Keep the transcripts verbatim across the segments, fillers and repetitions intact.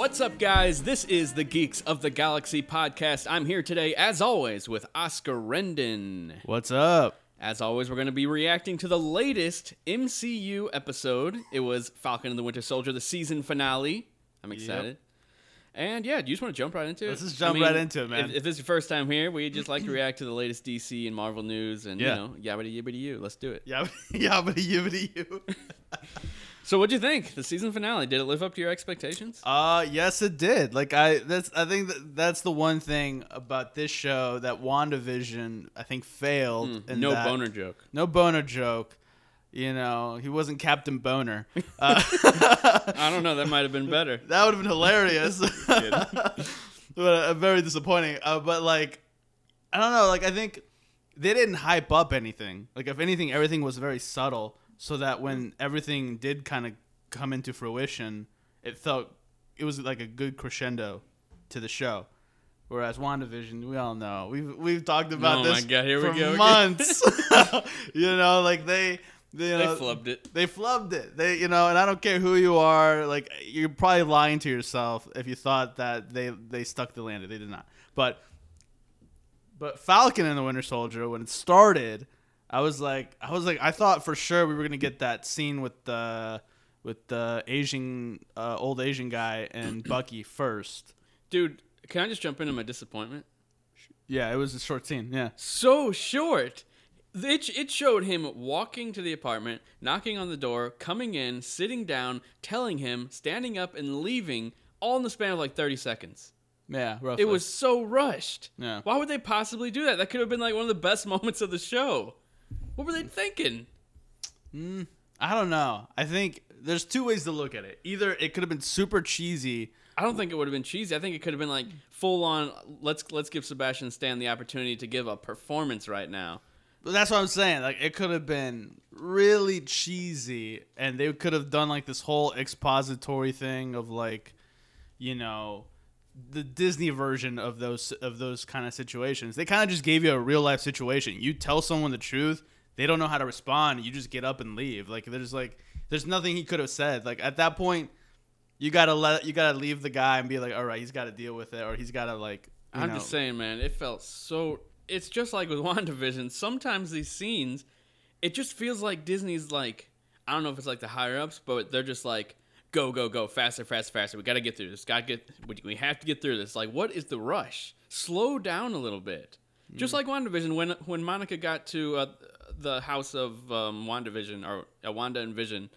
What's up, guys? This is the Geeks of the Galaxy podcast. I'm here today, as always, with Oscar Rendon. What's up? As always, we're going to be reacting to the latest M C U episode. It was Falcon and the Winter Soldier, the season finale. I'm excited. Yep. And yeah, you just want to jump right into it? Let's just jump I mean, right into it, man. If, if this is your first time here, we just like to react to the latest D C and Marvel news and, yeah. you know, yabbity yibbity you. Let's do it. Yabbity yibbity you. So what'd you think? The season finale, did it live up to your expectations? Uh, yes, it did. Like I, that's, I think that that's the one thing about this show that WandaVision, I think, failed. Mm, no that, boner joke. No boner joke. You know, he wasn't Captain Boner. Uh, I don't know. That might have been better. That would have been hilarious. But uh, very disappointing. Uh, but like, I don't know. Like, I think they didn't hype up anything. Like, if anything, everything was very subtle. So that when everything did kind of come into fruition, it felt it was like a good crescendo to the show. Whereas WandaVision, we all know we've we've talked about oh this my God, here for we go months. You know, like they they, you know, they flubbed it. They flubbed it. They you know, and I don't care who you are. Like you're probably lying to yourself if you thought that they they stuck the landing. They did not. But but Falcon and the Winter Soldier, when it started. I was like, I was like, I thought for sure we were gonna get that scene with the with the Asian, uh, old Asian guy and Bucky first. Dude, can I just jump into my disappointment? Yeah, it was a short scene. Yeah, so short. It it showed him walking to the apartment, knocking on the door, coming in, sitting down, telling him, standing up, and leaving, all in the span of like thirty seconds. Yeah, roughly. It was so rushed. Yeah. Why would they possibly do that? That could have been like one of the best moments of the show. What were they thinking? Mm, I don't know. I think there's two ways to look at it. Either it could have been super cheesy. I don't think it would have been cheesy. I think it could have been like full on. Let's let's give Sebastian Stan the opportunity to give a performance right now. But that's what I'm saying. Like it could have been really cheesy, and they could have done like this whole expository thing of like, you know, the Disney version of those of those kind of situations. They kind of just gave you a real life situation. You tell someone the truth. They don't know how to respond. You just get up and leave. Like there's like there's nothing he could have said. Like at that point, you gotta let you gotta leave the guy and be like, all right, he's got to deal with it, or he's got to like. You I'm know. Just saying, man. It felt so. It's just like with WandaVision. Sometimes these scenes, it just feels like Disney's like I don't know if it's like the higher ups, but they're just like go go go faster faster faster. We gotta get through this. Gotta get. We have to get through this. Like what is the rush? Slow down a little bit. Mm. Just like WandaVision, when when Monica got to. Uh, the house of um, WandaVision, or uh, Wanda and Vision,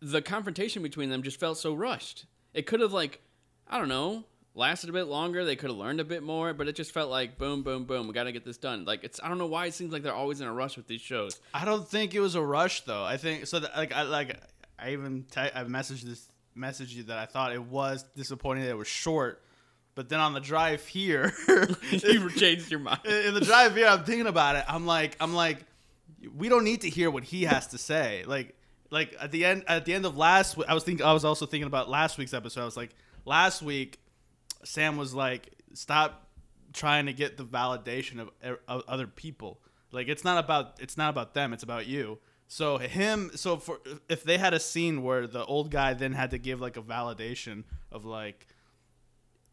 the confrontation between them just felt so rushed. It could have, like, I don't know, lasted a bit longer. They could have learned a bit more, but it just felt like, boom, boom, boom, we got to get this done. Like, it's I don't know why it seems like they're always in a rush with these shows. I don't think it was a rush, though. I think, so, that, like, I like I even t- I messaged this messaged you that I thought it was disappointing that it was short, but then on the drive here... You changed your mind. In the drive here, I'm thinking about it. I'm like, I'm like... We don't need to hear what he has to say. Like, like at the end, at the end of last, I was thinking, I was also thinking about last week's episode. I was like, last week, Sam was like, stop trying to get the validation of, of other people. Like, it's not about, it's not about them. It's about you. So him, so for, if they had a scene where the old guy then had to give like a validation of like,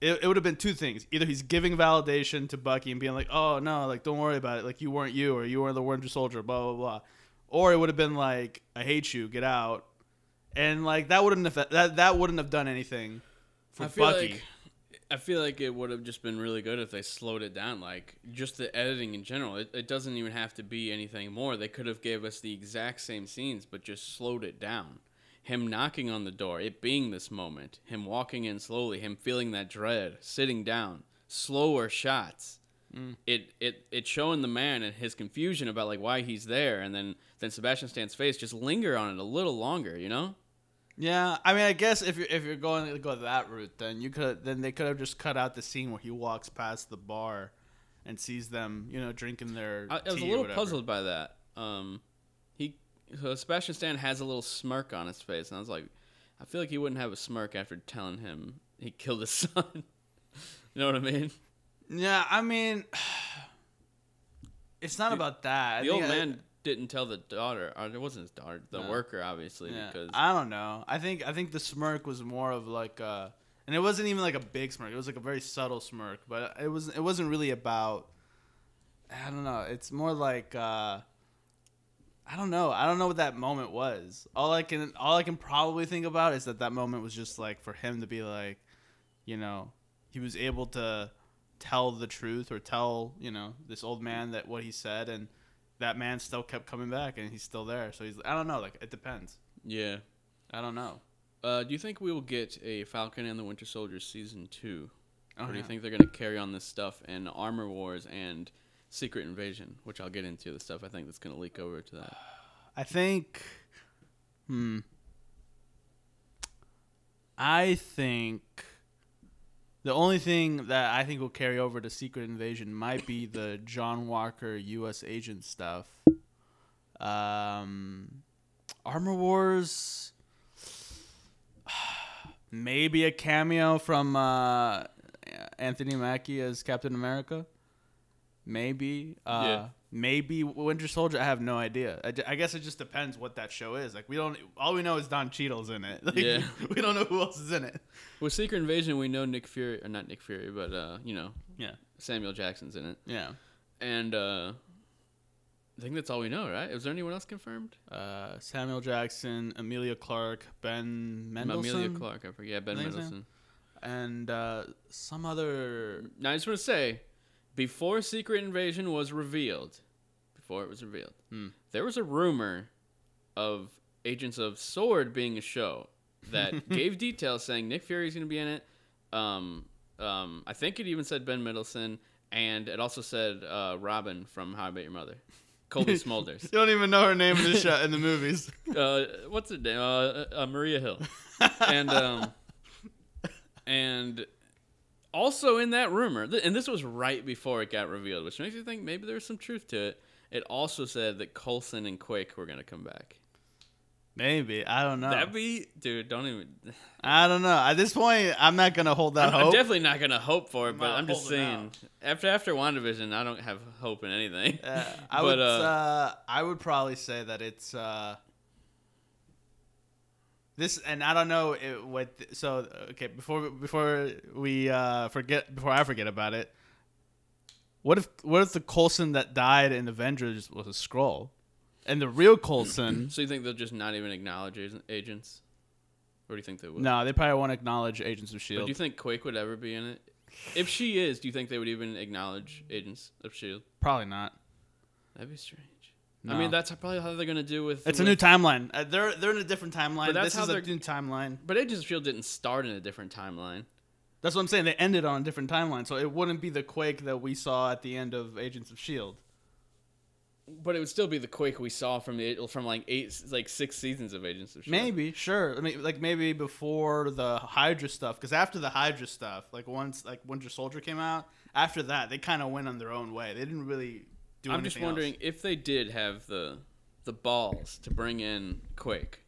it, it would have been two things. Either he's giving validation to Bucky and being like, oh, no, like, don't worry about it. Like, you weren't you or you were the Winter Soldier, blah, blah, blah. Or it would have been like, I hate you. Get out. And, like, that wouldn't have that, that wouldn't have done anything for I Bucky. Like, I feel like it would have just been really good if they slowed it down. Like, just the editing in general. It, it doesn't even have to be anything more. They could have gave us the exact same scenes but just slowed it down. Him knocking on the door, it being this moment, him walking in slowly, him feeling that dread, sitting down, slower shots. Mm. It it it showing the man and his confusion about like why he's there, and then then Sebastian Stan's face just linger on it a little longer, you know? Yeah, I mean, I guess if you're if you're going to go that route, then you could then they could have just cut out the scene where he walks past the bar, and sees them, you know, drinking their. I, tea I was a little puzzled by that. Um, So Sebastian Stan has a little smirk on his face, and I was like, I feel like he wouldn't have a smirk after telling him he killed his son. You know what I mean? Yeah, I mean, it's not Dude, about that. The I old man I, didn't tell the daughter. Or it wasn't his daughter, the no. worker, obviously. Yeah. Because I don't know. I think I think the smirk was more of like, a, And it wasn't even like a big smirk. It was like a very subtle smirk, but it was it wasn't really about. I don't know. It's more like uh, I don't know. I don't know what that moment was. All I can all I can probably think about is that that moment was just like for him to be like, you know, he was able to tell the truth or tell, you know, this old man that what he said, and that man still kept coming back and he's still there. So he's I don't know. Like it depends. Yeah. I don't know. Uh, do you think we will get a Falcon and the Winter Soldier season two? Oh, or do yeah. you think they're going to carry on this stuff and Armor Wars and Secret Invasion, which I'll get into the stuff I think that's going to leak over to that? I think... Hmm. I think... The only thing that I think will carry over to Secret Invasion might be the John Walker U S Agent stuff. Um, Armor Wars... Maybe a cameo from uh, Anthony Mackie as Captain America. Maybe. Uh, yeah. Maybe Winter Soldier. I have no idea. I, I guess it just depends what that show is. Like we don't. All we know is Don Cheadle's in it. Like, yeah. We don't know who else is in it. With Secret Invasion, we know Nick Fury, or not Nick Fury, but uh, you know, yeah, Samuel Jackson's in it. Yeah. And uh, I think that's all we know, right? Is there anyone else confirmed? Uh, Samuel Jackson, Emilia Clarke, Ben Mendelsohn. Emilia Clarke, I forget. Yeah, Ben Mendelsohn. And uh, some other... Now, I just want to say, before Secret Invasion was revealed, before it was revealed, hmm. there was a rumor of Agents of S H I E L D being a show that gave details saying Nick Fury's going to be in it. Um, um, I think it even said Ben Mendelsohn, and it also said uh, Robin from How I Met Your Mother. Colby Smulders. You don't even know her name in the show, in the movies. Uh, what's her name? Uh, uh, Maria Hill. And um, and also in that rumor, th- and this was right before it got revealed, which makes you think maybe there's some truth to it. It also said that Coulson and Quake were going to come back. Maybe. I don't know. That'd be... Dude, don't even... I don't know. At this point, I'm not going to hold that I'm, hope. I'm definitely not going to hope for it, but I'm, I'm just saying... After after WandaVision, I don't have hope in anything. Uh, I, but, would, uh, uh, I would probably say that it's... Uh, this... And I don't know it, what... So, okay, before before we uh, forget... Before I forget about it, what if what if the Coulson that died in Avengers was a Skrull? And the real Coulson. So you think they'll just not even acknowledge Agents? Or do you think they would? No, they probably won't acknowledge Agents of S H I E L D. But do you think Quake would ever be in it? If she is, do you think they would even acknowledge Agents of S H I E L D? Probably not. That'd be strange. No. I mean, that's probably how they're going to do with... It's with, a new timeline. Uh, they're they're in a different timeline. But that's this how is a new timeline. But Agents of S H I E L D didn't start in a different timeline. That's what I'm saying. They ended on a different timeline. So it wouldn't be the Quake that we saw at the end of Agents of S H I E L D. But it would still be the Quake we saw from the from like eight like six seasons of Agents of S H I E L D. Maybe, sure. I mean, like maybe before the Hydra stuff, because after the Hydra stuff, like once like Winter Soldier came out, after that they kind of went on their own way. They didn't really do. I'm anything just wondering else. If they did have the the balls to bring in Quake,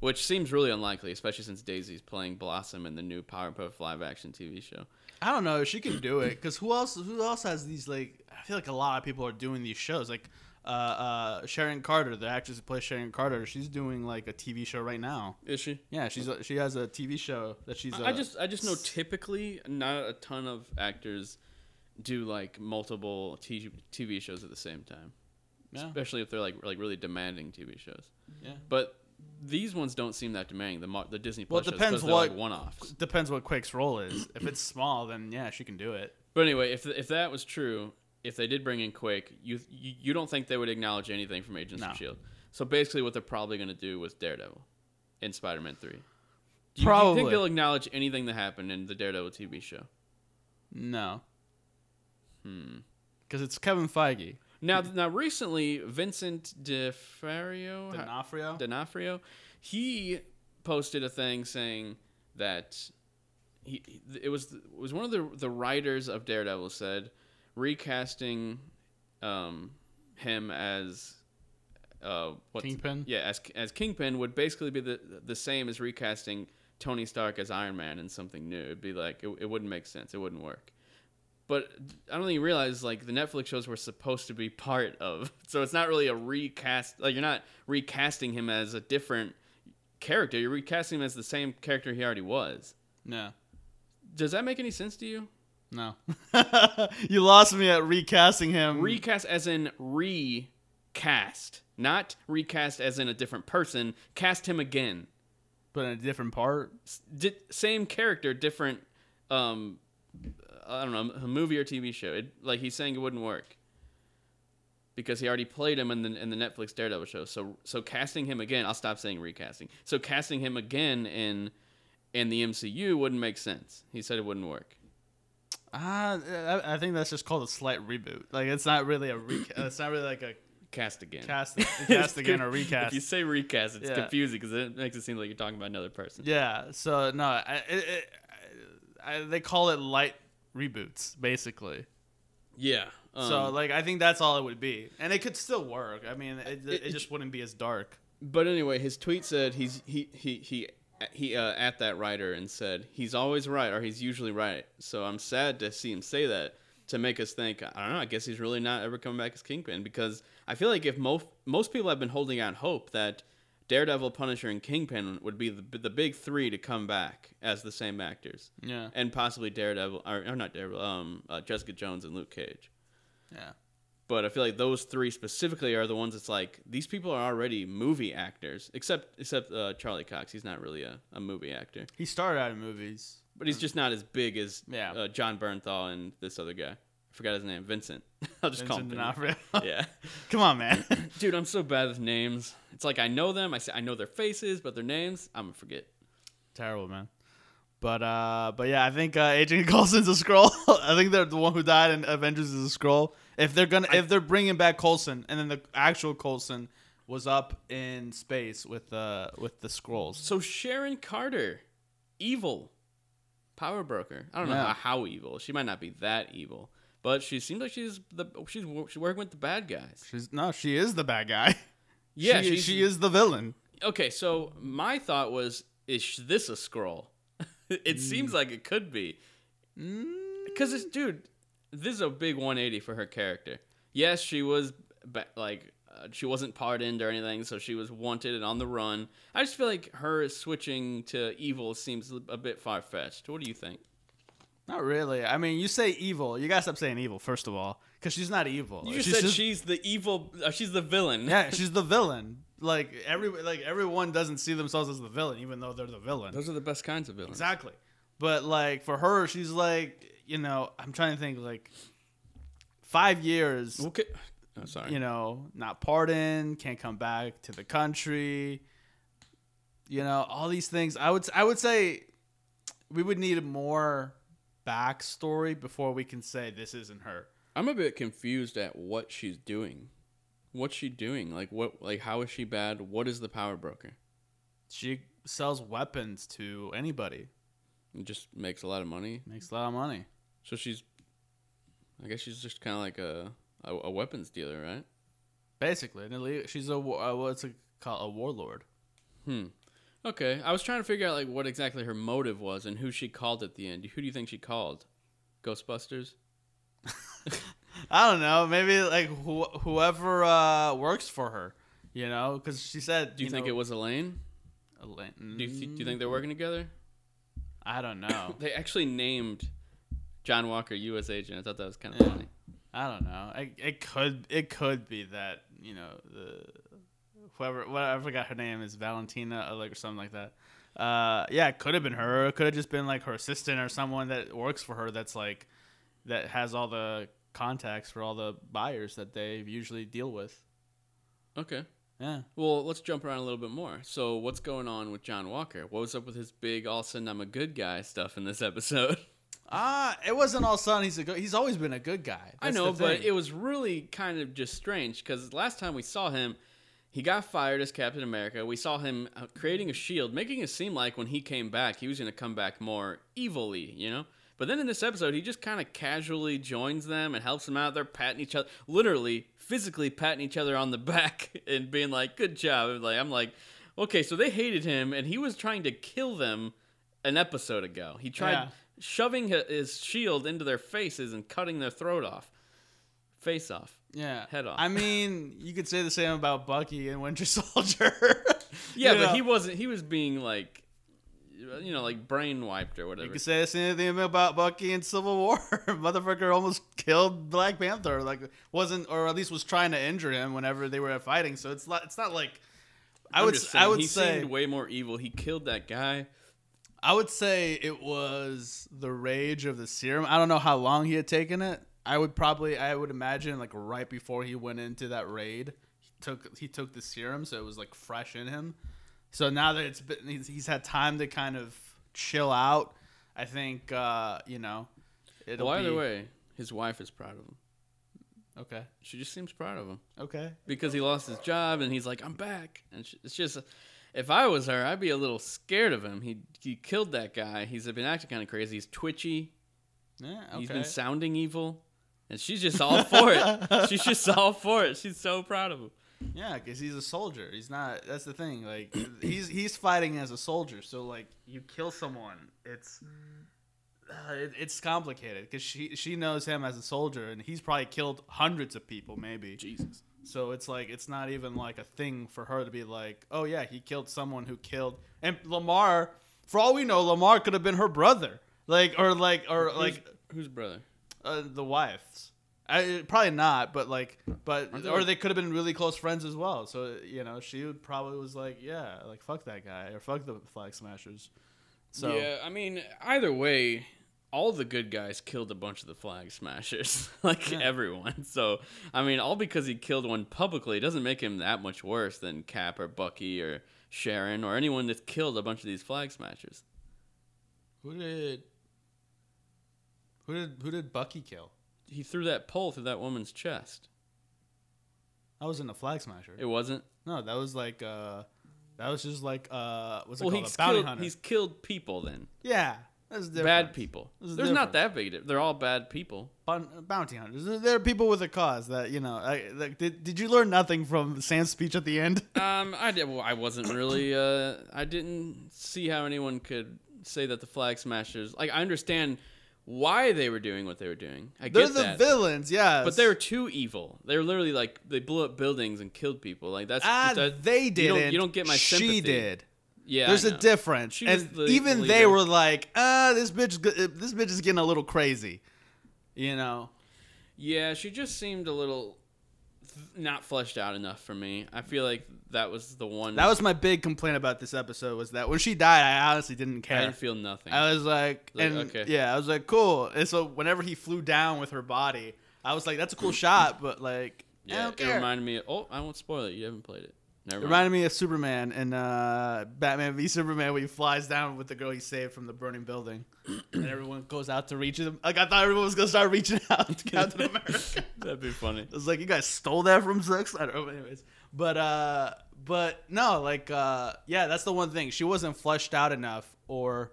which seems really unlikely, especially since Daisy's playing Blossom in the new Powerpuff live action T V show. I don't know. She can do it, because who else? Who else has these like? I feel like a lot of people are doing these shows like. Uh, uh, Sharon Carter, the actress who plays Sharon Carter, she's doing like a T V show right now. Is she? Yeah, she's a, she has a T V show that she's. I, a, I just I just know typically not a ton of actors do like multiple T V shows at the same time, yeah. Especially if they're like like really demanding T V shows. Yeah, but these ones don't seem that demanding. The the Disney Plus well, it depends shows, what like one-offs. Depends what Quake's role is. If it's small, then yeah, she can do it. But anyway, if if that was true. If they did bring in Quake, you you, you don't think they would acknowledge anything from Agents no. of S H I E L D. So basically what they're probably going to do with Daredevil in Spider-Man three. Do you, probably. Do you think they'll acknowledge anything that happened in the Daredevil T V show? No. Hmm. Because it's Kevin Feige. Now, now recently, Vincent D'Onofrio, D'Onofrio? D'Onofrio, he posted a thing saying that he it was, it was one of the, the writers of Daredevil said... Recasting um, him as uh, what's, Kingpin, yeah, as as Kingpin would basically be the the same as recasting Tony Stark as Iron Man in something new. It'd be like it, it wouldn't make sense. It wouldn't work. But I don't even realize like the Netflix shows were supposed to be part of, so it's not really a recast. Like you're not recasting him as a different character. You're recasting him as the same character he already was. No. Does that make any sense to you? No. You lost me at recasting him. Recast as in recast. Not recast as in a different person. Cast him again. But in a different part? D- same character, different, um, I don't know, a movie or T V show. It, like, he's saying it wouldn't work. Because he already played him in the in the Netflix Daredevil show. So so casting him again, I'll stop saying recasting. So casting him again in in the M C U wouldn't make sense. He said it wouldn't work. Uh, I think that's just called a slight reboot. Like, it's not really a recast. It's not really like a... Cast again. Cast, cast again or recast. If you say recast, it's yeah. confusing because it makes it seem like you're talking about another person. Yeah, so no, I, it, it, I, they call it light reboots, basically. Yeah. Um, so, like, I think that's all it would be. And it could still work. I mean, it, it, it just wouldn't be as dark. But anyway, his tweet said he's he he he... He uh, at that writer and said, he's always right, or he's usually right. So I'm sad to see him say that to make us think, I don't know, I guess he's really not ever coming back as Kingpin. Because I feel like if most most people have been holding out hope that Daredevil, Punisher, and Kingpin would be the, the big three to come back as the same actors. Yeah. And possibly Daredevil, or, or not Daredevil, um, uh, Jessica Jones and Luke Cage. Yeah. But I feel like those three specifically are the ones that's like, these people are already movie actors, except except uh, Charlie Cox. He's not really a, a movie actor. He started out in movies. But he's just not as big as yeah. uh, John Bernthal and this other guy. I forgot his name. Vincent. I'll just Vincent call him D'Onofrio. Yeah. Come on, man. Dude, I'm so bad with names. It's like I know them. I say, I know their faces, but their names, I'm going to forget. Terrible, man. But uh, but yeah, I think uh, Agent Coulson's a Skrull. I think they're the one who died in Avengers is a Skrull. If they're gonna, I, if they're bringing back Coulson, and then the actual Coulson was up in space with the uh, with the Skrulls. So Sharon Carter, evil, power broker. I don't yeah. know how, how evil. She might not be that evil, but she seems like she's the she's she's working with the bad guys. She's no, she is the bad guy. Yeah, she she is the villain. Okay, so my thought was, is this a Skrull? It mm. seems like it could be. Because, mm. dude, this is a big one eighty for her character. Yes, she was, ba- like, uh, she wasn't pardoned or anything, so she was wanted and on the run. I just feel like her switching to evil seems a bit far-fetched. What do you think? Not really. I mean, you say evil. You got to stop saying evil, first of all, because she's not evil. You just she's said just... she's the evil, uh, she's the villain. Yeah, she's the villain. Like every like everyone doesn't see themselves as the villain, even though they're the villain. Those are the best kinds of villains. Exactly. But like for her, she's like, you know, I'm trying to think like five years. Okay. Oh, sorry. You know, not pardoned, can't come back to the country. You know, all these things. I would I would say we would need more backstory before we can say this isn't her. I'm a bit confused at what she's doing. What's she doing? Like what? Like how is she bad? What is the power broker? She sells weapons to anybody. And just makes a lot of money. Makes a lot of money. So she's, I guess she's just kind of like a, a a weapons dealer, right? Basically, an illegal, she's a uh, what's it called? A warlord. Hmm. Okay, I was trying to figure out like what exactly her motive was and who she called at the end. Who do you think she called? Ghostbusters. I don't know. Maybe like wh- whoever uh, works for her, you know, because she said. Do you, you think know, it was Elaine? Elaine. Do you, th- do you think they're working together? I don't know. They actually named John Walker U S Agent. I thought that was kind of yeah. funny. I don't know. I, it could. It could be that you know the whoever. What I forgot her name is Valentina or like or something like that. Uh, yeah, it could have been her. It could have just been like her assistant or someone that works for her. That's like that has all the contacts for all the buyers that they usually deal with. Okay. Yeah. Well, let's jump around a little bit more. So what's going on with John Walker? What was up with his big all of a sudden I'm a good guy stuff in this episode? Ah, uh, it wasn't all of a sudden he's a good, he's always been a good guy. That's I know, but it was really kind of just strange because last time we saw him, he got fired as Captain America. We saw him creating a shield, making it seem like when he came back, he was going to come back more evilly, you know? But then in this episode, he just kind of casually joins them and helps them out. They're patting each other, literally, physically patting each other on the back and being like, good job. And like I'm like, okay, so they hated him, and he was trying to kill them an episode ago. He tried yeah. shoving his shield into their faces and cutting their throat off. Face off. Yeah. Head off. I mean, you could say the same about Bucky and Winter Soldier. yeah, you but know? he wasn't. He was being like... you know, like brain wiped or whatever. You can say anything about Bucky and Civil War. Motherfucker almost killed Black Panther. Like wasn't, or at least was trying to injure him whenever they were fighting. So it's not, it's not like I I'm would, saying, I would he say seemed way more evil. He killed that guy. I would say it was the rage of the serum. I don't know how long he had taken it. I would probably, I would imagine like right before he went into that raid, he took, he took the serum. So it was like fresh in him. So now that it's been, he's, he's had time to kind of chill out. I think, uh, you know, it'll well, either be... way, his wife is proud of him. Okay. She just seems proud of him. Okay. Because he lost his job and he's like, I'm back. And she, it's just, if I was her, I'd be a little scared of him. He he killed that guy. He's been acting kind of crazy. He's twitchy. Yeah, okay. He's been sounding evil. And she's just all for it. She's just all for it. She's so proud of him. Yeah, because he's a soldier. He's not... That's the thing. Like, he's he's fighting as a soldier. So, like, you kill someone. It's... Uh, it, it's complicated because she she knows him as a soldier and he's probably killed hundreds of people maybe. Jesus. So it's like it's not even like a thing for her to be like, oh yeah, he killed someone who killed, and Lamar, for all we know, Lamar could have been her brother, like or like or who's, like whose brother? Uh, the wife's. I, probably not, but like but Aren't they or like- they could have been really close friends as well. So you know she would probably was like yeah like fuck that guy or fuck the Flag Smashers. So yeah, I mean either way. All the good guys killed a bunch of the Flag Smashers, like yeah. everyone. So, I mean, all because he killed one publicly doesn't make him that much worse than Cap or Bucky or Sharon or anyone that's killed a bunch of these Flag Smashers. Who did? Who did? Who did Bucky kill? He threw that pole through that woman's chest. That wasn't a Flag Smasher. It wasn't. No, that was like uh, that was just like uh, what's it well, called? He's a bounty killed, hunter. He's killed people then. Yeah. Bad people. There's, There's not that big. They're all bad people. Bounty hunters. They're people with a cause that, you know, I, like, did, did you learn nothing from Sam's speech at the end? um, I did. Well, I wasn't really, uh, I didn't see how anyone could say that the Flag Smashers, like, I understand why they were doing what they were doing. I They're get the that. villains, yes. But they were too evil. They were literally like, they blew up buildings and killed people. Like that's, ah, that, they didn't. You don't, you don't get my she sympathy. She did. Yeah, there's a difference, she and the, even the they were like, "Ah, this bitch, this bitch is getting a little crazy," you know. Yeah, she just seemed a little not fleshed out enough for me. I feel like that was the one. That was my big complaint about this episode was that when she died, I honestly didn't care. I didn't feel nothing. I was like, like and okay. yeah, I was like, cool. And so whenever he flew down with her body, I was like, that's a cool shot, but like, yeah, I don't care. It reminded me of, oh, I won't spoil it. You haven't played it. It reminded me of Superman and uh, Batman v Superman when he flies down with the girl he saved from the burning building, and everyone goes out to reach him. Like I thought everyone was gonna start reaching out to Captain America. That'd be funny. It was like you guys stole that from Zack Snyder. But anyways, but uh, but no, like uh, yeah, that's the one thing. She wasn't fleshed out enough, or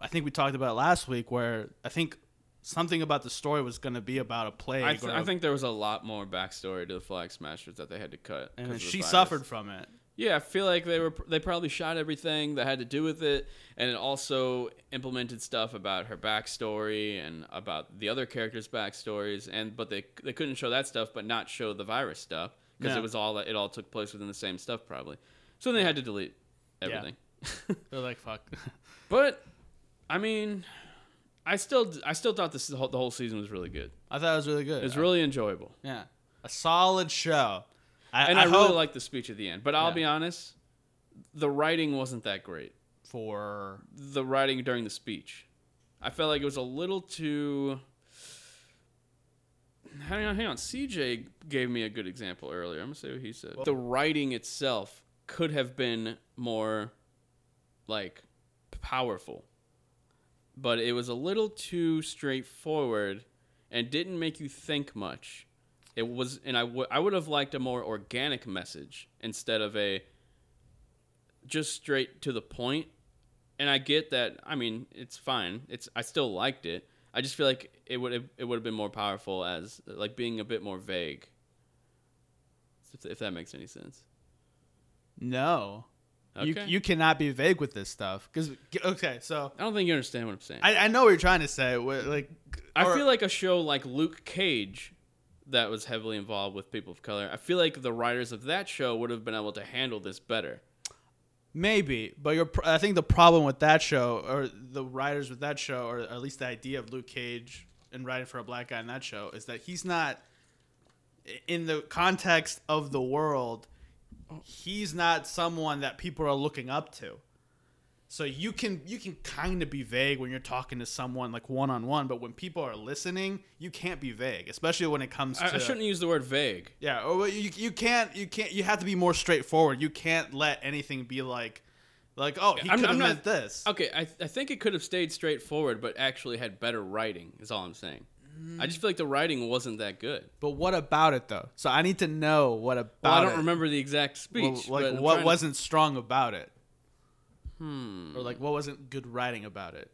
I think we talked about it last week where I think something about the story was going to be about a plague. I, th- I think there was a lot more backstory to the Flag Smashers that they had to cut. And she virus. suffered from it. Yeah, I feel like they were they probably shot everything that had to do with it. And it also implemented stuff about her backstory and about the other characters' backstories. And But they they couldn't show that stuff but not show the virus stuff because no. it was all it all took place within the same stuff probably. So they had to delete everything. Yeah. They're like, fuck. But, I mean... I still, I still thought this the whole, the whole season was really good. I thought it was really good. It's yeah. really enjoyable. Yeah, a solid show. I, and I, I hope... really liked the speech at the end. But I'll yeah. be honest, the writing wasn't that great for the writing during the speech. I felt like it was a little too. Hang on, hang on. C J gave me a good example earlier. I'm gonna say what he said. Well, the writing itself could have been more, like, powerful. But it was a little too straightforward and didn't make you think much. It was, and I, w- I would have liked a more organic message instead of a just straight to the point. And I get that. I mean, it's fine. It's I still liked it. I just feel like it would it would have been more powerful as like being a bit more vague. If, if that makes any sense. No. Okay. You you cannot be vague with this stuff because okay so I don't think you understand what I'm saying. I, I know what you're trying to say. Like I or, feel like a show like Luke Cage that was heavily involved with people of color. I feel like the writers of that show would have been able to handle this better. Maybe, but you're, I think the problem with that show, or the writers with that show, or at least the idea of Luke Cage and writing for a black guy in that show, is that he's not, in the context of the world, he's not someone that people are looking up to. So you can you can kind of be vague when you're talking to someone like one-on-one, but when people are listening, you can't be vague, especially when it comes to... I, I shouldn't use the word vague. Yeah, or you you can't you can't you have to be more straightforward. You can't let anything be like like oh, he could have meant this. Okay, I I think it could have stayed straightforward, but actually had better writing. Is all I'm saying. I just feel like the writing wasn't that good. But what about it, though? So I need to know what about it. Well, I don't it. remember the exact speech. Well, like, what wasn't to... strong about it? Hmm. Or, like, what wasn't good writing about it?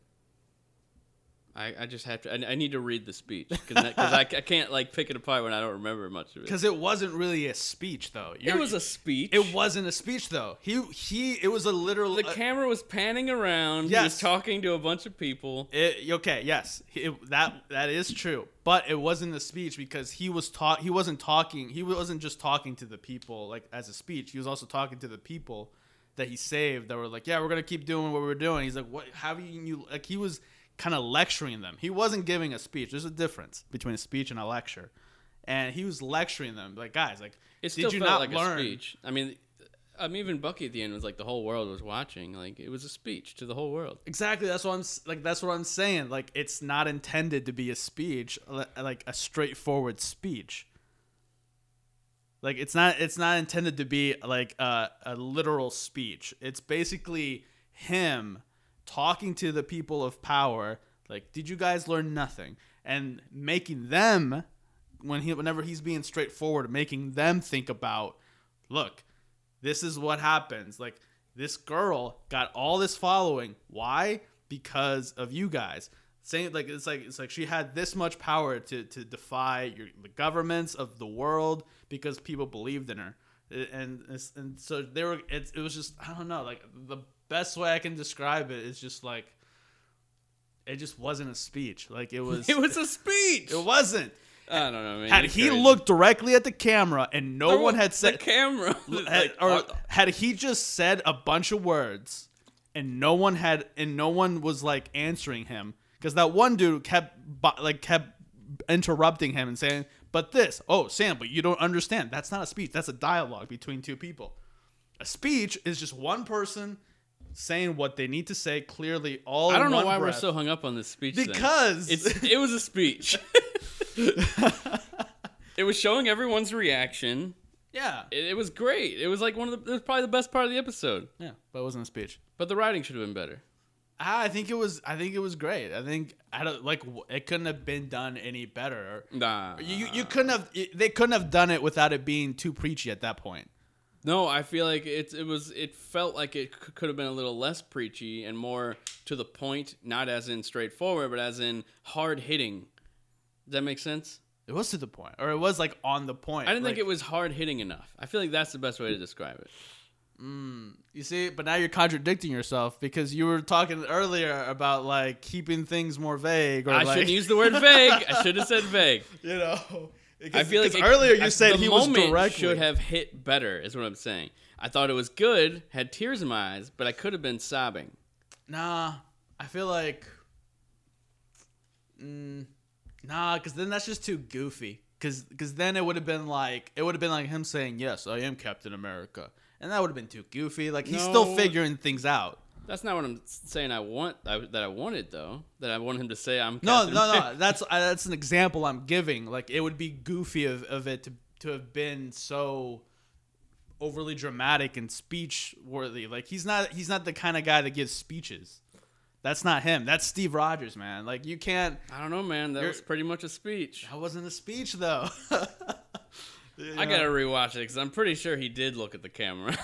I, I just have to... I, I need to read the speech. Because I, I can't, like, pick it apart when I don't remember much of it. Because it wasn't really a speech, though. You're, it was a speech. It wasn't a speech, though. He... he. It was a literal... The uh, camera was panning around. Yes. He was talking to a bunch of people. It, okay, yes. It, that That is true. But it wasn't a speech because he, was ta- he wasn't talking... He wasn't just talking to the people, like, as a speech. He was also talking to the people that he saved that were like, yeah, we're going to keep doing what we're doing. He's like, what? How do you... Like, he was... kind of lecturing them. He wasn't giving a speech. There's a difference between a speech and a lecture. And he was lecturing them. Like, guys, like, it still did you felt not like learn? A speech. I mean, I mean, even Bucky at the end was like the whole world was watching. Like, it was a speech to the whole world. Exactly. That's what I'm like. That's what I'm saying. Like, it's not intended to be a speech, like a straightforward speech. Like, it's not. It's not intended to be like a, a literal speech. It's basically him talking to the people of power, like, did you guys learn nothing? And making them, when he, whenever he's being straightforward, making them think about, look, this is what happens. Like, this girl got all this following. Why? Because of you guys. Saying like it's like it's like she had this much power to to defy your, the governments of the world because people believed in her. And and so they were. It, it was just I don't know like the. Best way I can describe it is just like, it just wasn't a speech. Like it was, it was a speech. It wasn't. I don't know, man. Had he crazy. looked directly at the camera and no there one had said the camera, had, or had he just said a bunch of words and no one had, and no one was like answering him because that one dude kept like kept interrupting him and saying, "But this, oh Sam, but you don't understand. That's not a speech. That's a dialogue between two people. A speech is just one person." Saying what they need to say clearly, all I don't in know one why breath. We're so hung up on this speech. Because thing. It's, it was a speech. It was showing everyone's reaction. Yeah, it, it was great. It was like one of the. It was probably the best part of the episode. Yeah, but it wasn't a speech. But the writing should have been better. I think it was. I think it was great. I think I don't like. It couldn't have been done any better. Nah, you you couldn't have. They couldn't have done it without it being too preachy at that point. No, I feel like it, it was. It felt like it c- could have been a little less preachy and more to the point, not as in straightforward, but as in hard-hitting. Does that make sense? It was to the point, or it was, like, on the point. I didn't like, think it was hard-hitting enough. I feel like that's the best way to describe it. Mm, you see, but now you're contradicting yourself because you were talking earlier about, like, keeping things more vague. Or I like... shouldn't use the word vague. I should have said vague. You know... I feel like it, earlier you I, said he was directly should have hit better is what I'm saying. I thought it was good, had tears in my eyes, but I could have been sobbing. Nah, I feel like mm, nah, because then that's just too goofy. Because because then it would have been like it would have been like him saying yes, I am Captain America, and that would have been too goofy. Like he's no, still figuring things out. That's not what I'm saying. I want I, that I wanted though. That I want him to say I'm. No, Captain no, no. That's I, that's an example I'm giving. Like it would be goofy of, of it to to have been so overly dramatic and speech worthy. Like he's not he's not the kind of guy that gives speeches. That's not him. That's Steve Rogers, man. Like you can't. I don't know, man. That was pretty much a speech. That wasn't a speech though. You know? I gotta rewatch it because I'm pretty sure he did look at the camera.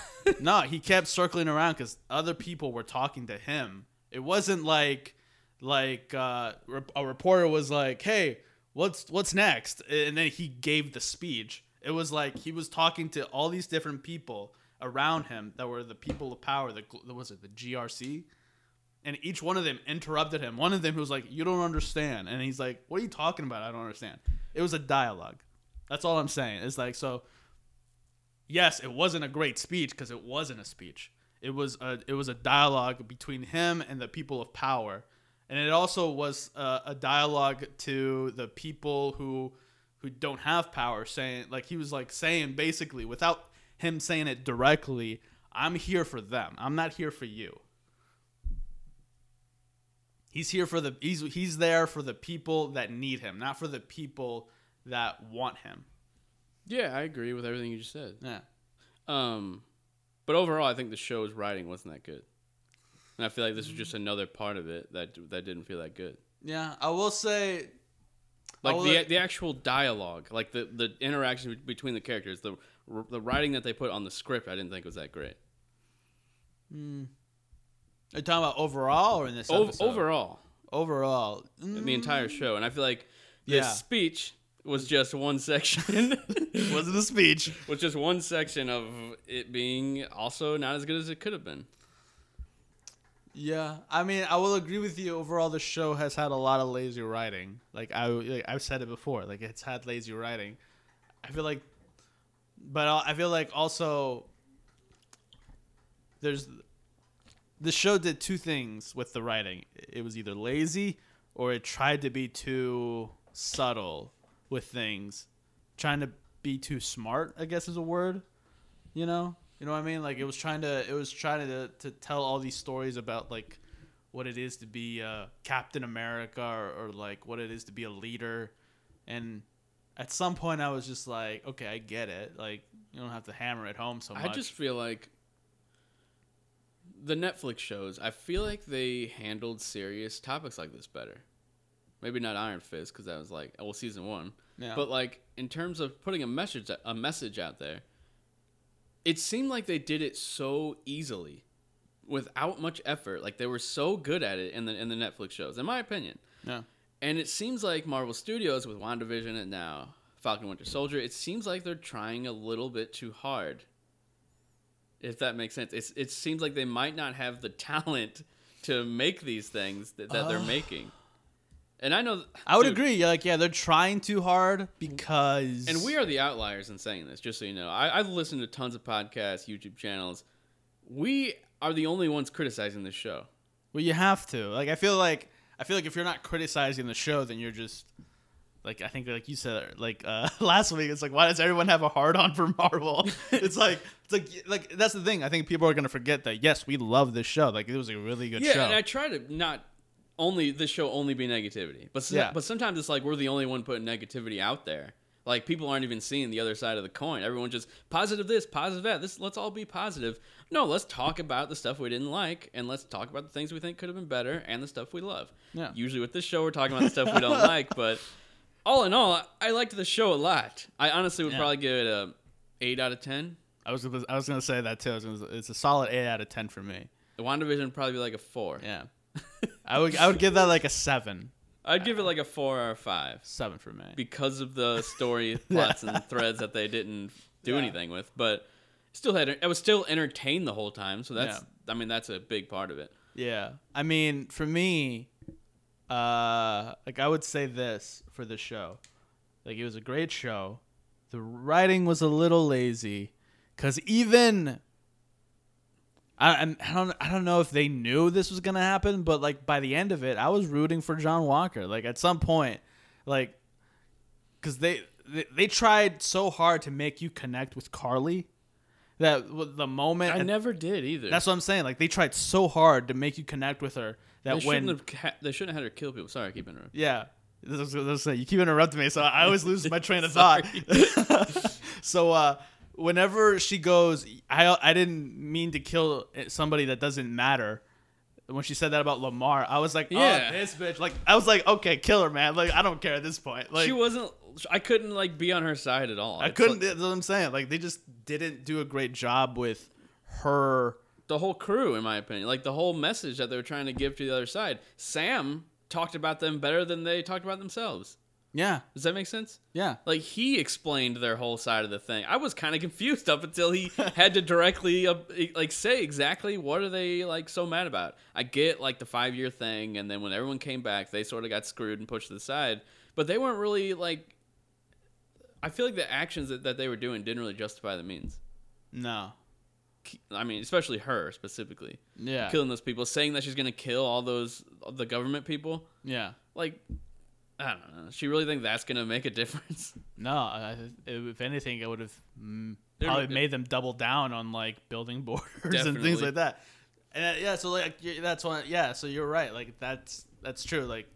No, he kept circling around because other people were talking to him. It wasn't like, like uh, a reporter was like, "Hey, what's what's next?" And then he gave the speech. It was like he was talking to all these different people around him that were the people of power. The was it the G R C? And each one of them interrupted him. One of them was like, "You don't understand," and he's like, "What are you talking about? I don't understand." It was a dialogue. That's all I'm saying. It's like, so, yes, it wasn't a great speech because it wasn't a speech. It was a it was a dialogue between him and the people of power, and it also was a, a dialogue to the people who who don't have power, saying, like, he was like saying basically without him saying it directly, I'm here for them. I'm not here for you. He's here for the he's he's there for the people that need him, not for the people that want him. Yeah, I agree with everything you just said. Yeah. Um, but overall, I think the show's writing wasn't that good, and I feel like this is just another part of it that that didn't feel that good. Yeah, I will say, like will the it, the actual dialogue, like the the interaction between the characters, the the writing that they put on the script, I didn't think was that great. Hmm. Are you talking about overall or in this o- episode? Overall. Overall. Mm. In the entire show. And I feel like this yeah. speech was just one section. It wasn't a speech. It was just one section of it being also not as good as it could have been. Yeah. I mean, I will agree with you. Overall, the show has had a lot of lazy writing. Like, I, like I've said it before. Like, it's had lazy writing. I feel like... But I feel like also... There's... The show did two things with the writing. It was either lazy or it tried to be too subtle with things. Trying to be too smart, I guess is a word. You know? You know what I mean? Like, it was trying to it was trying to, to tell all these stories about, like, what it is to be uh, Captain America or, or, like, what it is to be a leader. And at some point I was just like, okay, I get it. Like, you don't have to hammer it home so much. I just feel like... The Netflix shows, I feel like they handled serious topics like this better. Maybe not Iron Fist, because that was like, well, season one. Yeah. But like in terms of putting a message a message out there, it seemed like they did it so easily, without much effort. Like they were so good at it in the in the Netflix shows, in my opinion. Yeah. And it seems like Marvel Studios with WandaVision and now Falcon and Winter Soldier, it seems like they're trying a little bit too hard. If that makes sense. It's, it seems like they might not have the talent to make these things that, that uh, they're making. And I know... Th- I would dude, agree. You're like, yeah, they're trying too hard because... And we are the outliers in saying this, just so you know. I, I've listened to tons of podcasts, YouTube channels. We are the only ones criticizing this show. Well, you have to. Like, I feel like I feel like if you're not criticizing the show, then you're just... Like, I think, like you said, like, uh, last week, it's like, why does everyone have a hard-on for Marvel? It's like, it's like, like that's the thing. I think people are going to forget that, yes, we love this show. Like, it was a really good yeah, show. Yeah, and I try to not only, this show only be negativity. But so, yeah. but sometimes it's like, we're the only one putting negativity out there. Like, people aren't even seeing the other side of the coin. Everyone's just, positive this, positive that. This, let's all be positive. No, let's talk about the stuff we didn't like, and let's talk about the things we think could have been better, and the stuff we love. Yeah. Usually with this show, we're talking about the stuff we don't like, but... All in all, I liked the show a lot. I honestly would yeah. probably give it a eight out of ten. I was I was going to say that too. I was gonna, it's a solid eight out of ten for me. The WandaVision would probably be like a four. Yeah. I would I would give that like a seven. I'd uh, give it like a four or a five. seven for me. Because of the story plots yeah. and threads that they didn't do yeah. anything with, but still had I was still entertained the whole time, so that's yeah. I mean that's a big part of it. Yeah. I mean, for me, Uh, like I would say this for the show, like it was a great show. The writing was a little lazy, cause even I, I don't I don't know if they knew this was gonna happen, but like by the end of it, I was rooting for John Walker. Like at some point, like cause they they, they tried so hard to make you connect with Carly. That the moment I never did either. That's what I'm saying. Like they tried so hard to make you connect with her that they when shouldn't have, they shouldn't have had her kill people. Sorry, I keep interrupting. Yeah, that's what I was saying. You keep interrupting me, so I always lose my train of thought. So uh, whenever she goes, I I didn't mean to kill somebody that doesn't matter. When she said that about Lamar, I was like, oh, yeah. this bitch. Like I was like, okay, kill her, man. Like I don't care at this point. Like she wasn't. I couldn't like be on her side at all. I it's couldn't. Like, that's what I'm saying. Like they just didn't do a great job with her. The whole crew, in my opinion, like the whole message that they were trying to give to the other side. Sam talked about them better than they talked about themselves. Yeah. Does that make sense? Yeah. Like he explained their whole side of the thing. I was kind of confused up until he had to directly uh, like say exactly what are they like so mad about. I get like the five year thing, and then when everyone came back, they sort of got screwed and pushed to the side, but they weren't really like. I feel like the actions that, that they were doing didn't really justify the means. No. I mean, especially her specifically. Yeah. Killing those people, saying that she's going to kill all those, the government people. Yeah. Like, I don't know. She really think that's going to make a difference? No. I, if anything, it would have mm, probably it, made them double down on, like, building borders definitely. and things like that. And yeah, so, like, that's why, yeah, so you're right. Like, that's, that's true. Like,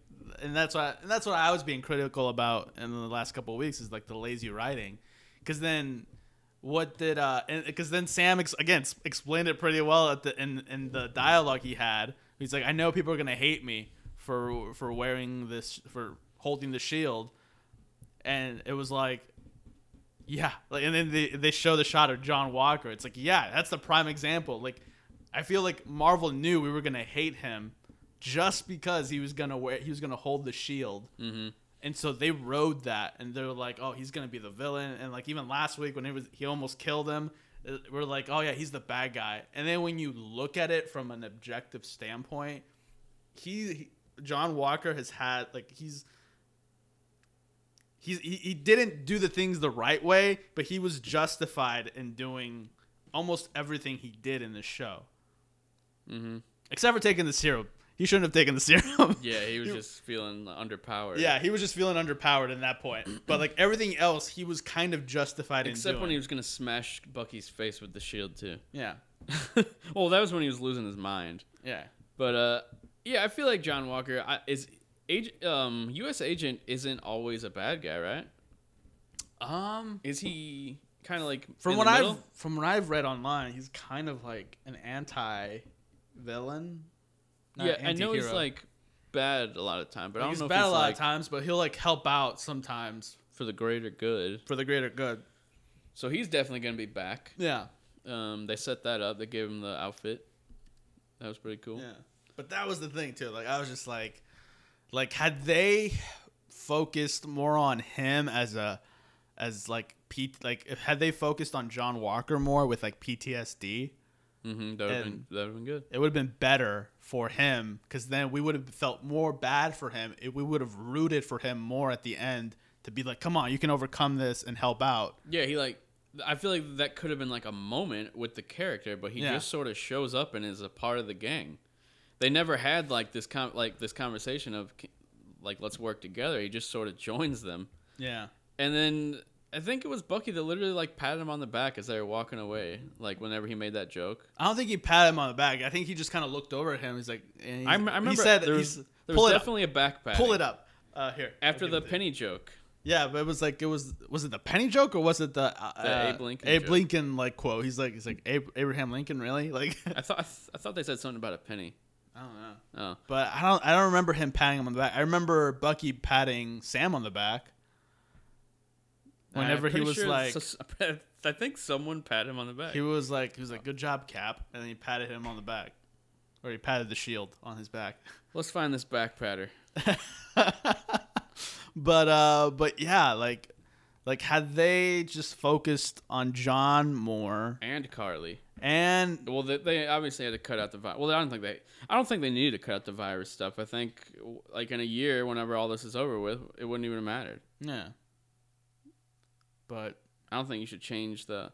and that's why, and that's what I was being critical about in the last couple of weeks is, like, the lazy writing. Because then... What did uh? Because then Sam ex- again s- explained it pretty well at the in, in the dialogue he had. He's like, I know people are gonna hate me for for wearing this, for holding the shield, and it was like, yeah. Like, and then they they show the shot of John Walker. It's like, yeah, that's the prime example. Like, I feel like Marvel knew we were gonna hate him just because he was gonna wear he was gonna hold the shield. Mm-hmm. And so they rode that, and they were like, "Oh, he's gonna be the villain." And like even last week when it was, he almost killed him, we're like, "Oh yeah, he's the bad guy." And then when you look at it from an objective standpoint, he, he John Walker has had like he's he's he, he didn't do the things the right way, but he was justified in doing almost everything he did in this show, mm-hmm. except for taking the serum. He shouldn't have taken the serum. Yeah, he was he, just feeling underpowered. Yeah, he was just feeling underpowered in that point. But, like, everything else, he was kind of justified Except in doing. Except when he was going to smash Bucky's face with the shield, too. Yeah. Well, that was when he was losing his mind. Yeah. But, uh, yeah, I feel like John Walker I, is... Agent, um, U S Agent isn't always a bad guy, right? Um, Is he kind of, like, from what I've From what I've read online, he's kind of, like, an anti-villain. Not yeah, anti-hero. I know he's like bad a lot of times, but like I don't know if he's bad a lot like, of times, but he'll like help out sometimes for the greater good. For the greater good. So he's definitely going to be back. Yeah. Um, they set that up. They gave him the outfit. That was pretty cool. Yeah. But that was the thing too. Like I was just like, like had they focused more on him as a, as like P, like if, had they focused on John Walker more with like P T S D. Mm-hmm, that would have been, been good. It would have been better for him because then we would have felt more bad for him. It, we would have rooted for him more at the end to be like, come on, you can overcome this and help out. Yeah, he like, I feel like that could have been like a moment with the character, but he yeah. just sort of shows up and is a part of the gang. They never had like this com- like this conversation of like, let's work together. He just sort of joins them. Yeah. And then I think it was Bucky that literally like patted him on the back as they were walking away. Like whenever he made that joke, I don't think he patted him on the back. I think he just kind of looked over at him. He's like, and he's, I, m- I remember he said there was, there was definitely up. a back pat. Pull it up uh, here after the penny joke. Yeah, but it was like it was was it the penny joke or was it the, uh, the Abe Lincoln Abe joke. Lincoln like quote? He's like he's like Abe, Abraham Lincoln really like. I thought I, th- I thought they said something about a penny. I don't know. Oh, but I don't I don't remember him patting him on the back. I remember Bucky patting Sam on the back. Whenever he was sure like, so, I think someone patted him on the back. He was like, he was like, good job, Cap. And then he patted him on the back, or he patted the shield on his back. Let's find this back patter. but, uh, but yeah, like, like had they just focused on John more and Carly and well, they, they obviously had to cut out the virus. Well, I don't think they, I don't think they needed to cut out the virus stuff. I think like in a year, whenever all this is over with, it wouldn't even have mattered. Yeah. But I don't think you should change the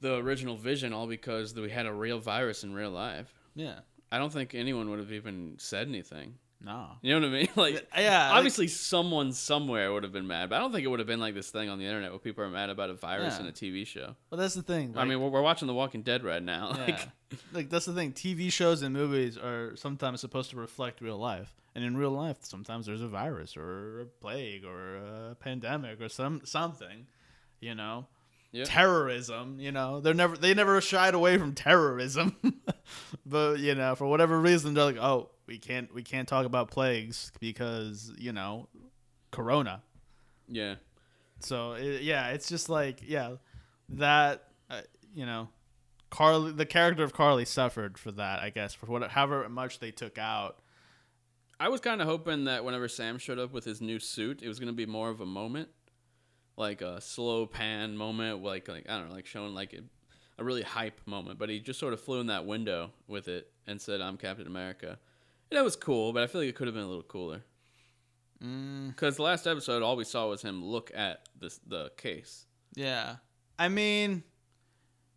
the original Vision all because we had a real virus in real life. Yeah. I don't think anyone would have even said anything. No. You know what I mean? Like, yeah, obviously like, someone somewhere would have been mad, but I don't think it would have been like this thing on the internet where people are mad about a virus yeah. in a T V show. Well, that's the thing. Like, I mean, we're, we're watching The Walking Dead right now. Yeah. Like, like, that's the thing. T V shows and movies are sometimes supposed to reflect real life. And in real life, sometimes there's a virus or a plague or a pandemic or some something. You know, yep. terrorism. You know, they're never they never shied away from terrorism, but you know, for whatever reason, they're like, oh, we can't we can't talk about plagues because you know, corona. Yeah. So it, yeah, it's just like yeah, that uh, you know, Carly, the character of Carly suffered for that, I guess, for whatever however much they took out. I was kind of hoping that whenever Sam showed up with his new suit, it was going to be more of a moment. Like a slow pan moment, like like I don't know, like showing like a, a really hype moment. But he just sort of flew in that window with it and said, "I'm Captain America." And that was cool, but I feel like it could have been a little cooler. Because mm. the last episode, all we saw was him look at this the case. Yeah, I mean,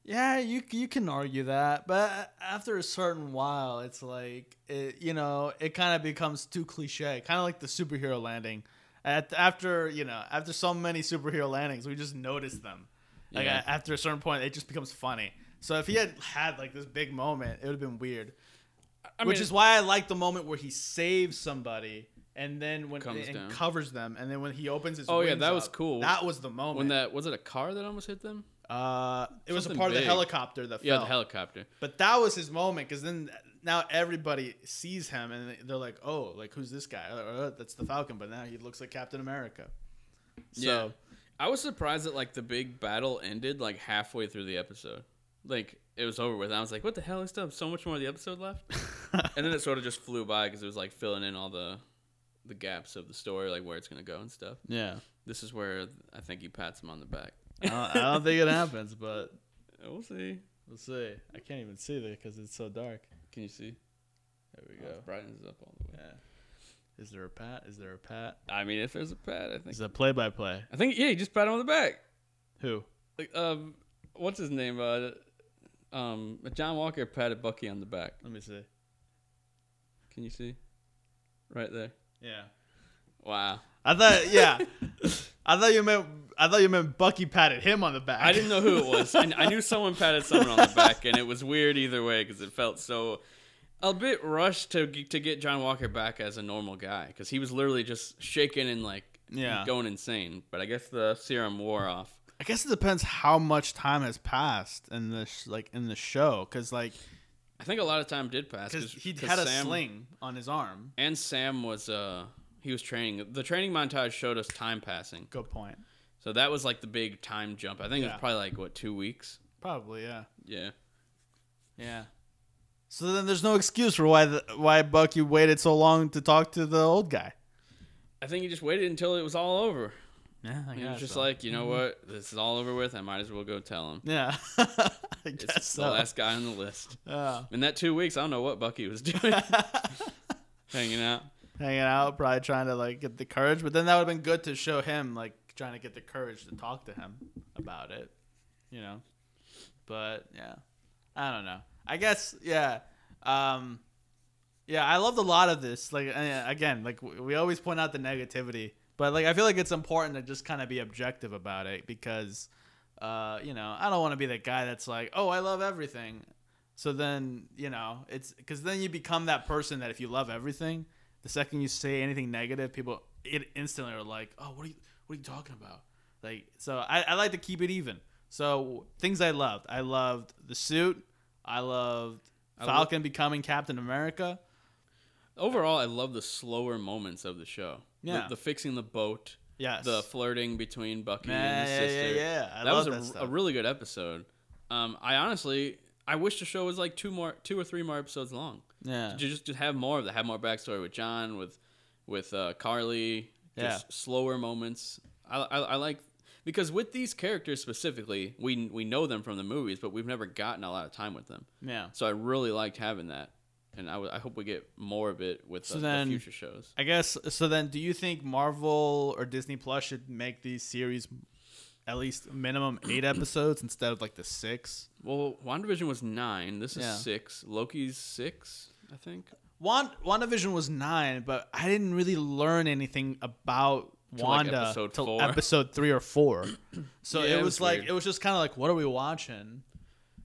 Yeah, you you can argue that, but after a certain while, it's like, it, you know, it kind of becomes too cliche, kind of like the superhero landing. At after you know, after so many superhero landings, we just notice them. Like yeah. After a certain point, it just becomes funny. So if he had had like this big moment, it would have been weird. I mean, which is why I like the moment where he saves somebody and then when comes and down. covers them, and then when he opens his. Oh wings yeah, that up, was cool. That was the moment. When that was it a car that almost hit them? Uh, it Something was a part big. of the helicopter that yeah, fell. Yeah, the helicopter. But that was his moment, because then now everybody sees him and they're like, "Oh, like who's this guy? Oh, that's the Falcon." But now he looks like Captain America. So, yeah, I was surprised that like the big battle ended like halfway through the episode. Like it was over with. And I was like, "What the hell? I still have so much more of the episode left." And then it sort of just flew by because it was like filling in all the the gaps of the story, like where it's gonna go and stuff. Yeah, this is where I think he pats him on the back. I, don't, I don't think it happens, but we'll see. We'll see. I can't even see that because it's so dark. Can you see? There we go. Oh, it brightens up all the way. Yeah. Is there a pat? Is there a pat? I mean, if there's a pat, I think it's a play-by-play. I think yeah, you just pat him on the back. Who? Like, um, what's his name? Uh, um, John Walker patted Bucky on the back. Let me see. Can you see? Right there. Yeah. Wow. I thought yeah. I thought you meant I thought you meant Bucky patted him on the back. I didn't know who it was. And I knew someone patted someone on the back, and it was weird either way because it felt so a bit rushed to to get John Walker back as a normal guy because he was literally just shaking and like yeah. going insane. But I guess the serum wore off. I guess it depends how much time has passed in the sh- like in the show because like I think a lot of time did pass because he had a Sam, sling on his arm, and Sam was uh. He was training. The training montage showed us time passing. Good point. So that was like the big time jump. I think yeah. it was probably like, what, two weeks? Probably, yeah. Yeah. Yeah. So then there's no excuse for why the, why Bucky waited so long to talk to the old guy. I think he just waited until it was all over. Yeah, I guess He was just so. like, you know mm-hmm. what? This is all over with. I might as well go tell him. Yeah. I guess it's so. the last guy on the list. Yeah. In that two weeks, I don't know what Bucky was doing. Hanging out. Hanging out, probably trying to like get the courage, but then that would have been good to show him like trying to get the courage to talk to him about it, you know. But yeah, I don't know. I guess yeah, um, yeah. I loved a lot of this. Like again, like we always point out the negativity, but like I feel like it's important to just kind of be objective about it because, uh, you know, I don't want to be that guy that's like, oh, I love everything. So then you know, it's because then you become that person that if you love everything. The second you say anything negative, people it instantly are like, "Oh, what are you? What are you talking about?" Like, so I, I like to keep it even. So things I loved, I loved the suit, I loved Falcon I lo- becoming Captain America. Overall, I love the slower moments of the show. Yeah, the, the fixing the boat. Yes. The flirting between Bucky Man, and his yeah, sister. Yeah, yeah, yeah. I that love was that a, stuff. a really good episode. Um, I honestly, I wish the show was like two more, two or three more episodes long. Yeah, just just have more of that. Have more backstory with John, with with uh, Carly. Just yeah. slower moments. I, I I like because with these characters specifically, we we know them from the movies, but we've never gotten a lot of time with them. Yeah. So I really liked having that, and I, w- I hope we get more of it with so the, then, the future shows. I guess so. Then, do you think Marvel or Disney Plus should make these series at least minimum eight episodes instead of like the six? Well, WandaVision was nine. This is yeah. six. Loki's six. I think Wand- WandaVision was nine, but I didn't really learn anything about to Wanda like episode till four. episode three or four. So yeah, it, was it was like weird. It was just kind of like, what are we watching?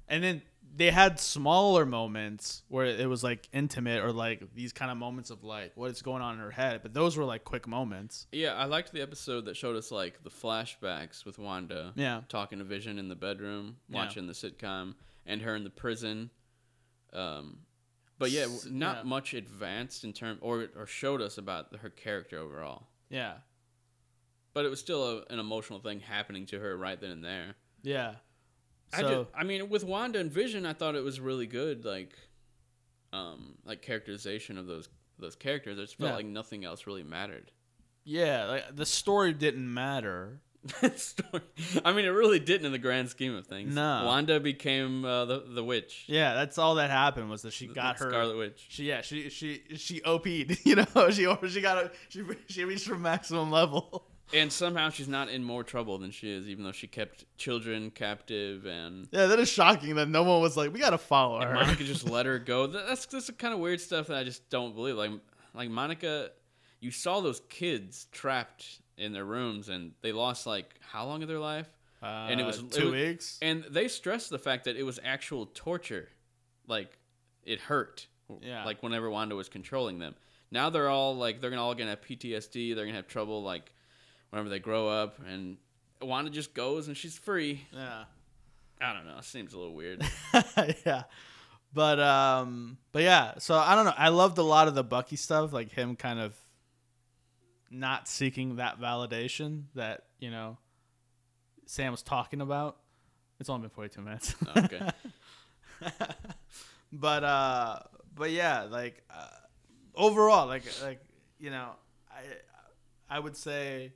And then they had smaller moments where it was like intimate or like these kind of moments of like what is going on in her head. But those were like quick moments. Yeah, I liked the episode that showed us like the flashbacks with Wanda. Yeah, talking to Vision in the bedroom, watching yeah. the sitcom, and her in the prison. Um. But yeah, not yeah. much advanced in term or or showed us about her character overall. Yeah, but it was still a, an emotional thing happening to her right then and there. Yeah, I so, did, I mean, with Wanda and Vision, I thought it was really good, like, um, like characterization of those those characters. It just felt yeah. like nothing else really mattered. Yeah, like the story didn't matter. Story. I mean, it really didn't in the grand scheme of things. No, Wanda became uh, the the witch. Yeah, that's all that happened was that she the, got her Scarlet Witch. She yeah, she she she O P'd. You know, she she got a, she she reached her maximum level. And somehow she's not in more trouble than she is, even though she kept children captive. And yeah, that is shocking that no one was like, we got to follow her. Monica just let her go. That's, that's the kind of weird stuff that I just don't believe. Like, like Monica, you saw those kids trapped in their rooms, and they lost, like, how long of their life? Uh, and it was two it was, weeks. And they stressed the fact that it was actual torture. Like, it hurt. Yeah. Like, whenever Wanda was controlling them. Now they're all, like, they're gonna all going to have P T S D. They're going to have trouble, like, whenever they grow up. And Wanda just goes, and she's free. Yeah. I don't know. It seems a little weird. Yeah. But, um, but yeah. So, I don't know. I loved a lot of the Bucky stuff. Like, him kind of not seeking that validation that, you know, Sam was talking about. It's only been forty-two minutes. Oh, okay. But, uh, but yeah, like, uh, overall, like, like, you know, I, I would say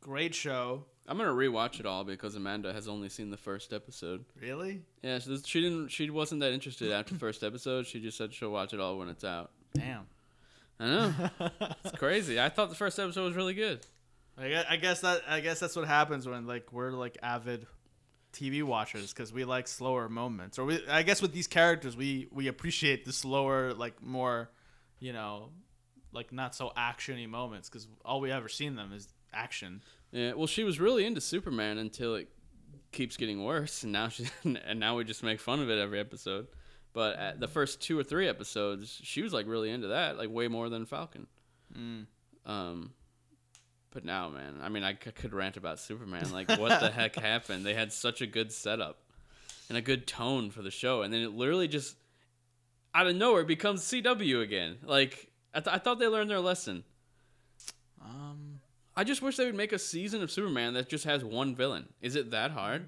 great show. I'm going to rewatch it all because Amanda has only seen the first episode. Really? Yeah. So this, she didn't, she wasn't that interested after the first episode. She just said she'll watch it all when it's out. Damn. I know. It's crazy. I thought the first episode was really good. I guess, I guess that I guess that's what happens when, like, we're like avid T V watchers because we like slower moments. Or we, I guess with these characters, we, we appreciate the slower, like, more, you know, like, not so actiony moments because all we ever seen them is action. Yeah. Well, she was really into Superman until it keeps getting worse, and now she and now we just make fun of it every episode. But at the first two or three episodes, she was, like, really into that, like, way more than Falcon. Mm. Um. But now, man, I mean, I c- could rant about Superman. Like, what the heck happened? They had such a good setup and a good tone for the show. And then it literally just, out of nowhere, becomes C W again. Like, I, th- I thought they learned their lesson. Um, I just wish they would make a season of Superman that just has one villain. Is it that hard?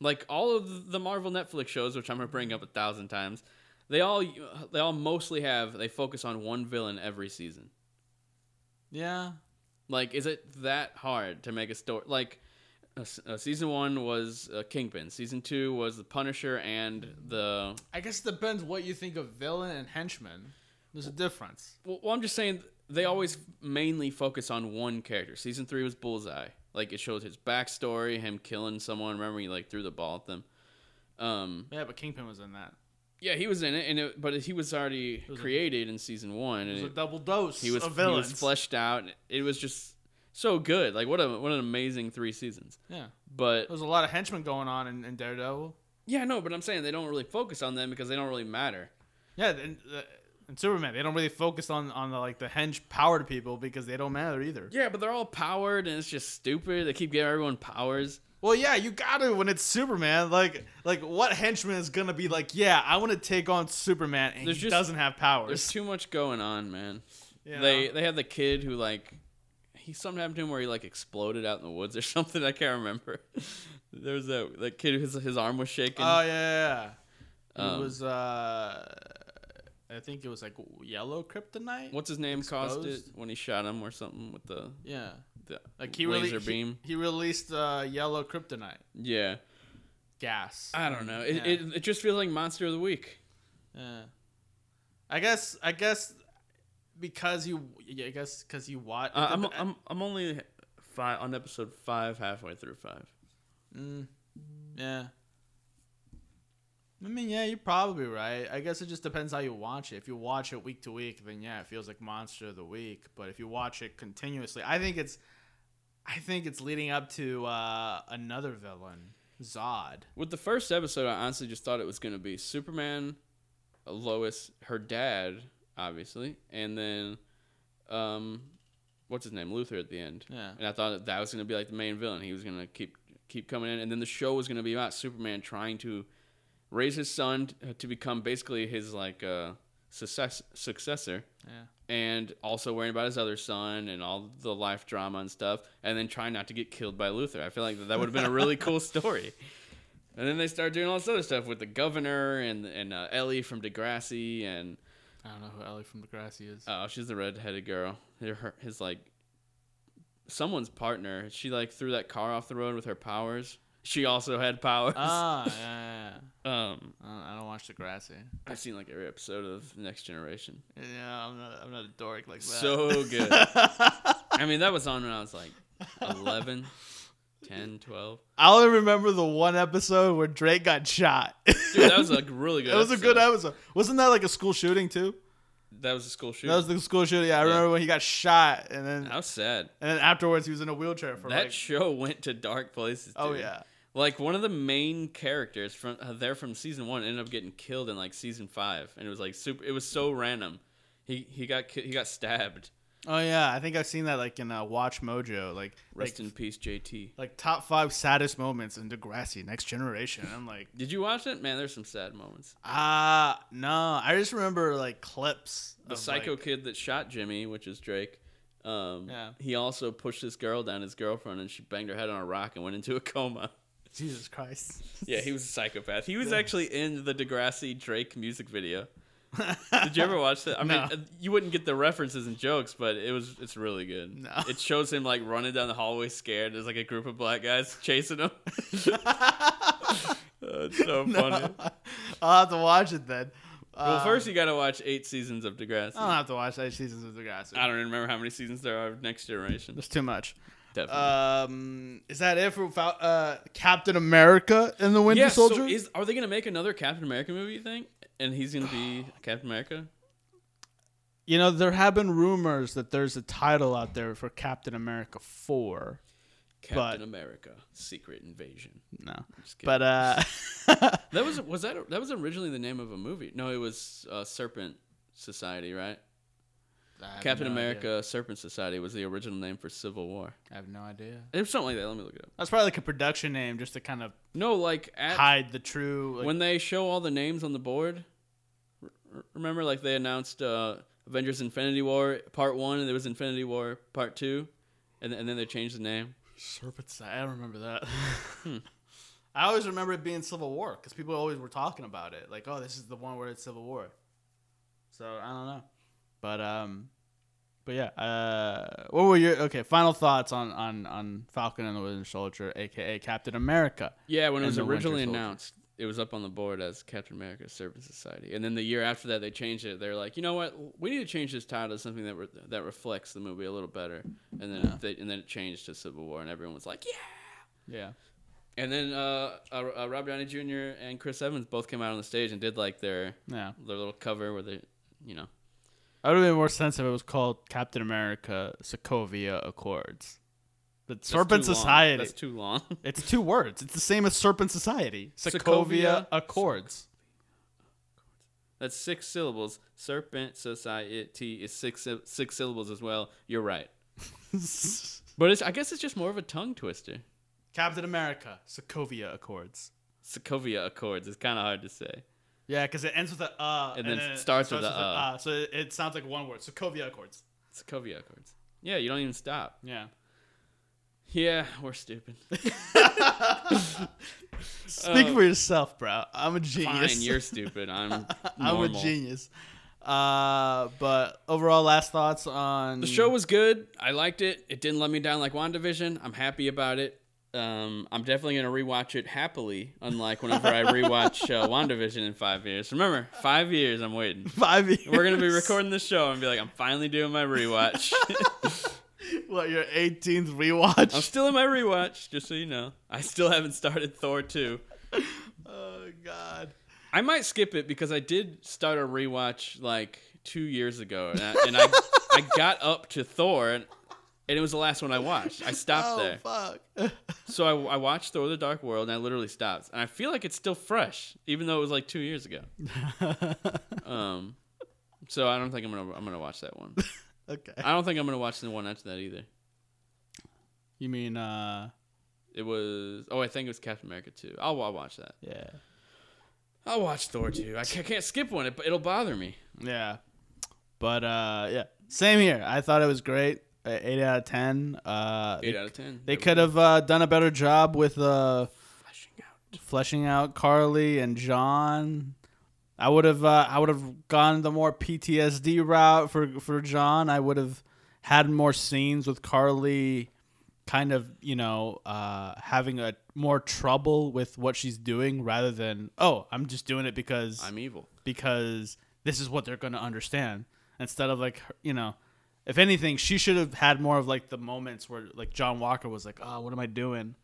Like, all of the Marvel Netflix shows, which I'm going to bring up a thousand times, they all they all mostly have, they focus on one villain every season. Yeah. Like, is it that hard to make a story? Like, uh, uh, season one was uh, Kingpin. Season two was the Punisher and the... I guess it depends what you think of villain and henchman. There's a difference. Well, well, I'm just saying they always mainly focus on one character. Season three was Bullseye. Like, it shows his backstory, him killing someone. Remember, he, like, threw the ball at them. Um, yeah, but Kingpin was in that. Yeah, he was in it, and it, but he was already was created a, in season one. And it was it, a double dose he was, of villains. He was fleshed out. It was just so good. Like, what a what an amazing three seasons. Yeah. But there was a lot of henchmen going on in, in Daredevil. Yeah, no, but I'm saying they don't really focus on them because they don't really matter. Yeah, and, uh, and Superman, they don't really focus on, on the, like, the hench powered people because they don't matter either. Yeah, but they're all powered, and it's just stupid. They keep giving everyone powers. Well, yeah, you gotta when it's Superman. Like, like what henchman is gonna be like? Yeah, I want to take on Superman, and there's he just, doesn't have powers. There's too much going on, man. You know? They they had the kid who like he something happened to him where he like exploded out in the woods or something. I can't remember. There was that that kid whose his arm was shaking. Oh yeah, yeah. yeah. Um, it was uh, I think it was like yellow kryptonite. What's his name exposed? Caused it when he shot him or something with the yeah. The like he laser rele- beam. He, he released uh, yellow kryptonite. Yeah, gas. I don't know. It, yeah. it it just feels like Monster of the Week. Yeah, I guess I guess because you I guess because you watch. Uh, I'm I'm I'm only five on episode five, halfway through five. Mm, yeah. I mean, yeah, you're probably right. I guess it just depends how you watch it. If you watch it week to week, then yeah, it feels like Monster of the Week. But if you watch it continuously, I think it's, I think it's leading up to uh, another villain, Zod. With the first episode, I honestly just thought it was going to be Superman, Lois, her dad, obviously, and then, um, what's his name, Luthor at the end. Yeah. And I thought that, that was going to be like the main villain. He was going to keep keep coming in, and then the show was going to be about Superman trying to raise his son to become basically his like uh, success, successor, yeah. And also worrying about his other son and all the life drama and stuff, and then trying not to get killed by Luthor. I feel like that, that would have been a really cool story. And then they start doing all this other stuff with the governor and and uh, Ellie from Degrassi, and I don't know who Ellie from Degrassi is. Oh, she's the redheaded girl. Her, his like someone's partner. She like threw that car off the road with her powers. She also had powers. Ah, oh, yeah, yeah. um, I don't watch Degrassi. I've seen like every episode of Next Generation. Yeah, I'm not. I'm not a dork like that. So good. I mean, that was on when I was like eleven, ten, twelve. I only remember the one episode where Drake got shot. Dude, that was a really good episode. That was a good episode. Wasn't that like a school shooting too? That was a school shooting. That was the school shooting. Yeah, I yeah. remember when he got shot, and then how sad. And then afterwards, he was in a wheelchair for that. Like, show went to dark places. Dude. Oh yeah, like one of the main characters from uh, there from season one ended up getting killed in like season five, and it was like super. It was so random. He he got ki- he got stabbed. Oh yeah, I think I've seen that like in uh, Watch Mojo. Like rest like, in peace, J T. Like top five saddest moments in Degrassi, Next Generation. I'm like, did you watch it? Man, there's some sad moments. Ah, uh, no, I just remember like clips. The of, psycho like, kid that shot Jimmy, which is Drake. Um, yeah. He also pushed this girl down, his girlfriend, and she banged her head on a rock and went into a coma. Jesus Christ. Yeah, he was a psychopath. He was yeah. actually in the Degrassi Drake music video. Did you ever watch that? I no. mean, you wouldn't get the references and jokes, but it was it's really good. No. It shows him like running down the hallway scared. There's like a group of black guys chasing him. oh, it's so no. funny. I'll have to watch it then. Well, um, first you got to watch eight seasons of Degrassi. I'll have to watch eight seasons of Degrassi. I don't even remember how many seasons there are of Next Generation. There's too much. Definitely. Um, is that it for uh, Captain America and the Winter yeah, Soldier? So is, are they going to make another Captain America movie, you think? And he's going to be Captain America? You know, there have been rumors that there's a title out there for Captain America four. Captain America, Secret Invasion. No. But, uh... that was was that that was originally the name of a movie. No, it was uh, Serpent Society, right? Captain no America idea. Serpent Society was the original name for Civil War. I have no idea. It was something like that. Let me look it up. That's probably like a production name just to kind of no, like at, hide the true... Like, when they show all the names on the board, remember like they announced uh, Avengers Infinity War Part one and there was Infinity War Part two and, and then they changed the name. Serpent Society. I don't remember that. hmm. I always remember it being Civil War because people always were talking about it. Like, oh, this is the one where it's Civil War. So, I don't know. But um, but yeah. Uh, what were your okay? Final thoughts on, on, on Falcon and the Winter Soldier, aka Captain America. Yeah, when it was originally announced, it was up on the board as Captain America: Serpent Society, and then the year after that, they changed it. They're like, you know what? We need to change this title to something that re- that reflects the movie a little better. And then yeah. they, and then it changed to Civil War, and everyone was like, yeah, yeah. And then uh, uh, uh Rob Downey Junior and Chris Evans both came out on the stage and did like their yeah. their little cover where they, you know. I would have made more sense if it was called Captain America Sokovia Accords. The That's Serpent Society. That's too long. It's two words. It's the same as Serpent Society. Sokovia, Sokovia Accords. That's six syllables. Serpent Society is six six syllables as well. You're right. But it's, I guess it's just more of a tongue twister. Captain America Sokovia Accords. Sokovia Accords is kind of hard to say. Yeah, because it ends with a uh, and, and then it starts, starts with, with a uh. uh. So it, it sounds like one word. Sokovia Accords. Sokovia Accords. Yeah, you don't even stop. Yeah. Yeah, we're stupid. Speak uh, for yourself, bro. I'm a genius. Fine, you're stupid. I'm normal. I'm a genius. Uh, but overall, last thoughts on... The show was good. I liked it. It didn't let me down like WandaVision. I'm happy about it. Um, I'm definitely going to rewatch it happily, unlike whenever I rewatch uh, WandaVision in five years. Remember, five years I'm waiting. Five years. We're going to be recording this show and be like, I'm finally doing my rewatch. What, your eighteenth rewatch? I'm still in my rewatch, just so you know. I still haven't started Thor two. Oh, God. I might skip it because I did start a rewatch like two years ago, and I, and I, I got up to Thor and... And it was the last one I watched. I stopped oh, there. Oh, fuck. So I, I watched Thor the Dark World, and I literally stopped. And I feel like it's still fresh, even though it was like two years ago. um, So I don't think I'm going to I'm gonna watch that one. Okay. I don't think I'm going to watch the one after that either. You mean... uh, It was... Oh, I think it was Captain America two. I'll, I'll watch that. Yeah. I'll watch Thor two. I can't, can't skip one. It, it'll bother me. Yeah. But, uh, yeah. Same here. I thought it was great. Eight out of ten. Uh, Eight they, out of ten. They could have uh, done a better job with uh, fleshing out, fleshing out Carly and John. I would have, uh, I would have gone the more P T S D route for, for John. I would have had more scenes with Carly, kind of, you know, uh, having a more trouble with what she's doing rather than, oh, I'm just doing it because I'm evil, because this is what they're going to understand, instead of like, you know. If anything, she should have had more of like the moments where like John Walker was like, oh, what am I doing?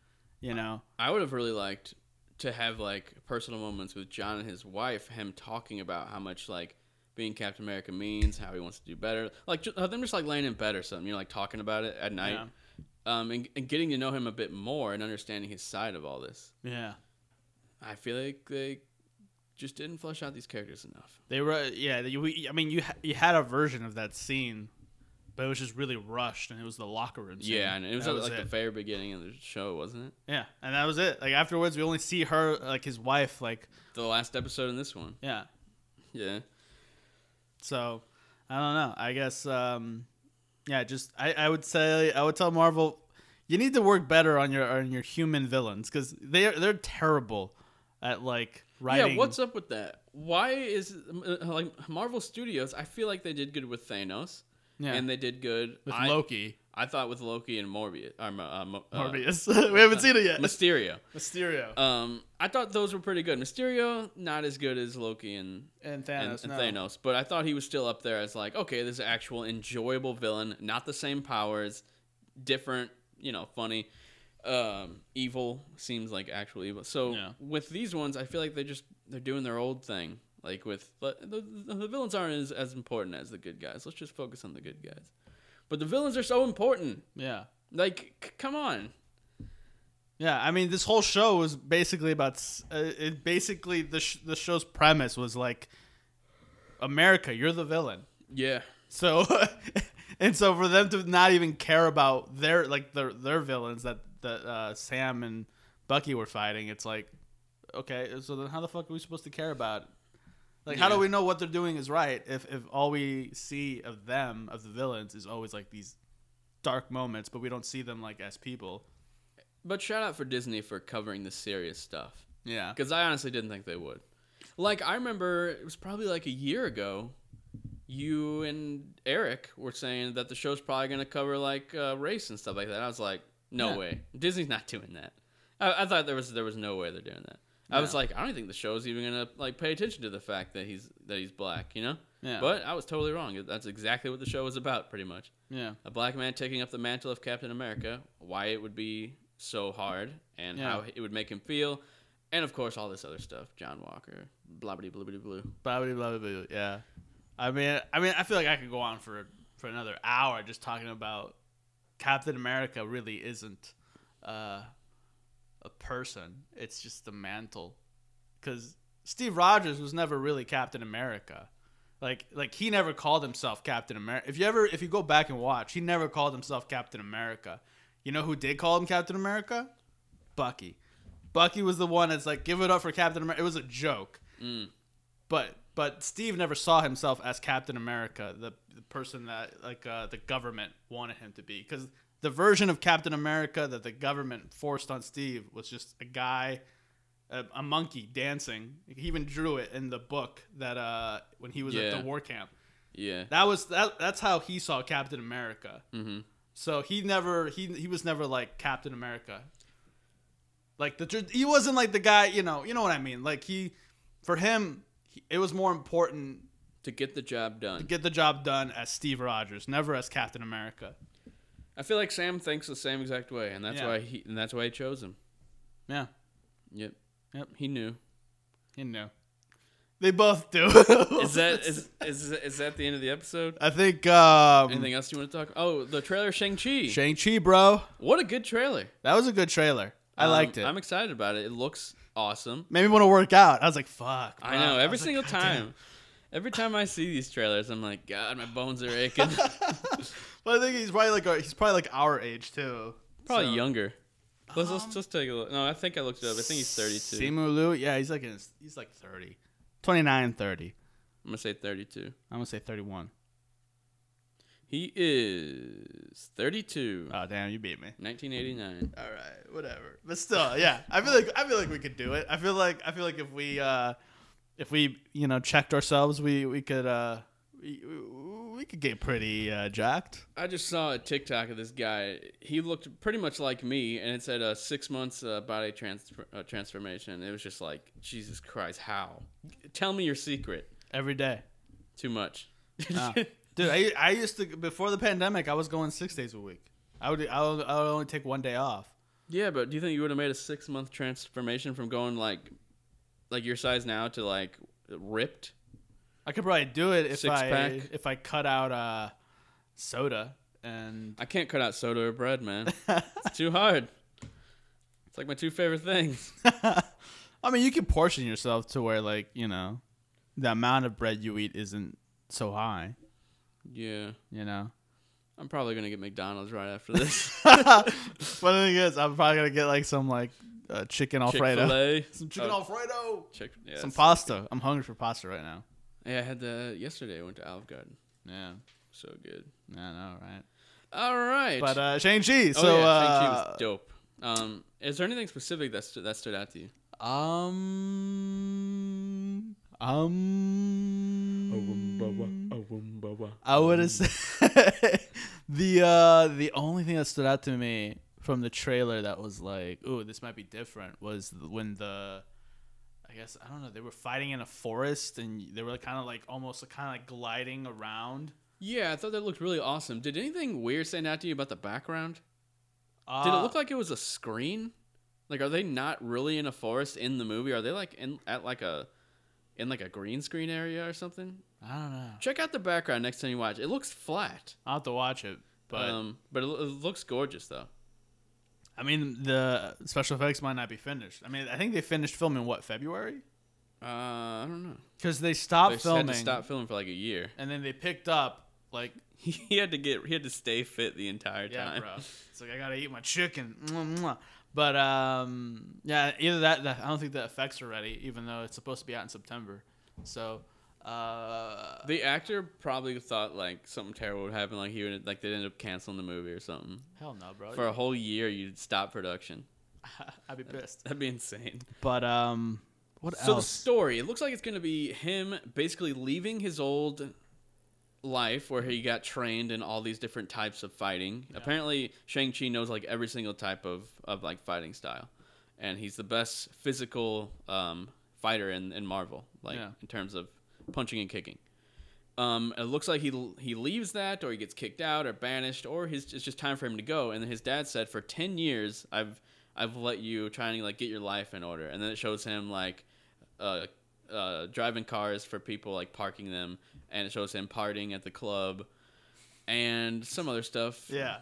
You know, I would have really liked to have like personal moments with John and his wife, him talking about how much like being Captain America means, how he wants to do better. Like just, them just like laying in bed or something, you know, like talking about it at night. Yeah. Um, and, and getting to know him a bit more and understanding his side of all this. Yeah. I feel like they just didn't flesh out these characters enough. They were, yeah. They, we, I mean, you you had a version of that scene, but it was just really rushed, and it was the locker room scene. Yeah, and it was that like, was like it. the very beginning of the show, wasn't it? Yeah, and that was it. Like afterwards, we only see her, like his wife, like the last episode in this one. Yeah. Yeah. So, I don't know. I guess, um, yeah. Just I, I would say I would tell Marvel, you need to work better on your on your human villains because they they're terrible at like writing. Yeah, what's up with that? Why is like Marvel Studios? I feel like they did good with Thanos, yeah, and they did good with I, Loki. I thought with Loki and Morbius, or, uh, Mo, uh, Morbius. We haven't uh, seen it yet. Mysterio. Mysterio. Um, I thought those were pretty good. Mysterio, not as good as Loki and and Thanos, and, and no. Thanos, but I thought he was still up there as like, okay, this is an actual enjoyable villain, not the same powers, different, you know, funny. Um, evil seems like actual evil. So yeah. With these ones, I feel like they just they're doing their old thing. Like with the, the, the villains aren't as, as important as the good guys. Let's just focus on the good guys. But the villains are so important. Yeah. Like, c- come on. Yeah, I mean, this whole show was basically about uh, it. Basically, the sh- the show's premise was like, America, you're the villain. Yeah. So, and so for them to not even care about their like their their villains that. that uh, Sam and Bucky were fighting, it's like, okay, so then how the fuck are we supposed to care about it? Like, yeah. How do we know what they're doing is right if, if all we see of them, of the villains, is always, like, these dark moments, but we don't see them, like, as people? But shout out for Disney for covering the serious stuff. Yeah. Because I honestly didn't think they would. Like, I remember, it was probably, like, a year ago, you and Eric were saying that the show's probably going to cover, like, uh, race and stuff like that. I was like, No yeah. way. Disney's not doing that. I, I thought there was there was no way they're doing that. Yeah. I was like, I don't think the show's even going to like pay attention to the fact that he's that he's black, you know? Yeah. But I was totally wrong. That's exactly what the show was about, pretty much. Yeah. A black man taking up the mantle of Captain America, why it would be so hard, and yeah. how it would make him feel, and of course all this other stuff. John Walker, blah blah blah blah blah. Blah blah blah blah. Yeah. I mean, I mean, I feel like I could go on for for another hour just talking about Captain America really isn't uh, a person. It's just the mantle. Because Steve Rogers was never really Captain America. Like, like he never called himself Captain America. If you ever, if you go back and watch, he never called himself Captain America. You know who did call him Captain America? Bucky. Bucky was the one that's like, give it up for Captain America. It was a joke. Mm. But but Steve never saw himself as Captain America, the, the person that like uh, the government wanted him to be. Because the version of Captain America that the government forced on Steve was just a guy, a, a monkey dancing. He even drew it in the book that uh, when he was yeah. at the war camp. Yeah, that was that. That's how he saw Captain America. Mm-hmm. So he never he he was never like Captain America. Like the he wasn't like the guy you know you know what I mean like he for him. It was more important to get the job done. To get the job done as Steve Rogers, never as Captain America. I feel like Sam thinks the same exact way, and that's yeah. why he and that's why he chose him. Yeah. Yep. Yep. He knew. He knew. They both do. is that is, is is that the end of the episode? I think. Um, Anything else you want to talk? Oh, the trailer, Shang-Chi. Shang-Chi, bro. What a good trailer. That was a good trailer. I um, liked it. I'm excited about it. It looks awesome. Made me want to work out. I was like, fuck. Bro. I know. Every I single like, time. Damn. Every time I see these trailers, I'm like, God, my bones are aching. But I think he's probably like our, he's probably like our age, too. Probably so. Younger. Let's, um, let's let's take a look. No, I think I looked it up. I think he's thirty-two. Simu Liu? Yeah, he's like, in his, he's like thirty. twenty-nine, thirty. I'm going to say thirty-two. I'm going to say thirty-one. He is thirty-two. Oh damn, you beat me. nineteen eighty-nine. All right, whatever. But still, yeah, I feel like I feel like we could do it. I feel like I feel like if we uh, if we you know checked ourselves, we we could uh, we, we could get pretty uh, jacked. I just saw a TikTok of this guy. He looked pretty much like me, and it said uh, six months uh, body trans- uh, transformation. It was just like Jesus Christ, how? Tell me your secret. Every day. Too much. Ah. Dude, I I used to, before the pandemic, I was going six days a week. I would I would, I would only take one day off. Yeah, but do you think you would have made a six-month transformation from going, like, like your size now to, like, ripped? I could probably do it if Six I pack. if I cut out uh, soda. And I can't cut out soda or bread, man. It's too hard. It's like my two favorite things. I mean, you can portion yourself to where, like, you know, the amount of bread you eat isn't so high. Yeah. You know? I'm probably going to get McDonald's right after this. Funny thing is, I'm probably going to get, like, some, like, uh, chicken Alfredo. Chick-fil-A. Some chicken oh. Alfredo. Chick- yeah, some pasta. Good. I'm hungry for pasta right now. Yeah, I had the... Yesterday, I went to Olive Garden. Yeah. So good. I know, right? All right. But uh, Shang-Chi. So, oh, yeah. Uh, Shang-Chi was dope. Um, is there anything specific that, st- that stood out to you? Um... Um... I would have said... the, uh, the only thing that stood out to me from the trailer that was like, ooh, this might be different, was when the... I guess, I don't know, they were fighting in a forest, and they were kind of like, almost kind of like gliding around. Yeah, I thought that looked really awesome. Did anything weird stand out to you about the background? Uh, Did it look like it was a screen? Like, are they not really in a forest in the movie? Are they like in at like a in like a green screen area or something? I don't know. Check out the background next time you watch. It looks flat. I'll have to watch it, but um, but it, it looks gorgeous though. I mean, the special effects might not be finished. I mean, I think they finished filming, what, February? Uh, I don't know. Because they stopped they filming. They had to stop filming for like a year. And then they picked up, like... he had to get, he had to stay fit the entire time. Yeah, bro. It's like, I gotta eat my chicken. But, um, yeah, either that, I don't think the effects are ready, even though it's supposed to be out in September. So... Uh, the actor probably thought like something terrible would happen, like he would like they'd end up canceling the movie or something. Hell no, bro! For a whole year, you'd stop production. I'd be pissed. That'd be insane. But um, what else? So the story, it looks like it's gonna be him basically leaving his old life where he got trained in all these different types of fighting. Yeah. Apparently, Shang-Chi knows like every single type of of like fighting style, and he's the best physical um fighter in in Marvel, like yeah. in terms of punching and kicking. Um, it looks like he he leaves that, or he gets kicked out, or banished, or his, it's just time for him to go. And then his dad said, "For ten years, I've I've let you try and like get your life in order." And then it shows him like uh, uh, driving cars for people, like parking them, and it shows him partying at the club and some other stuff. Yeah.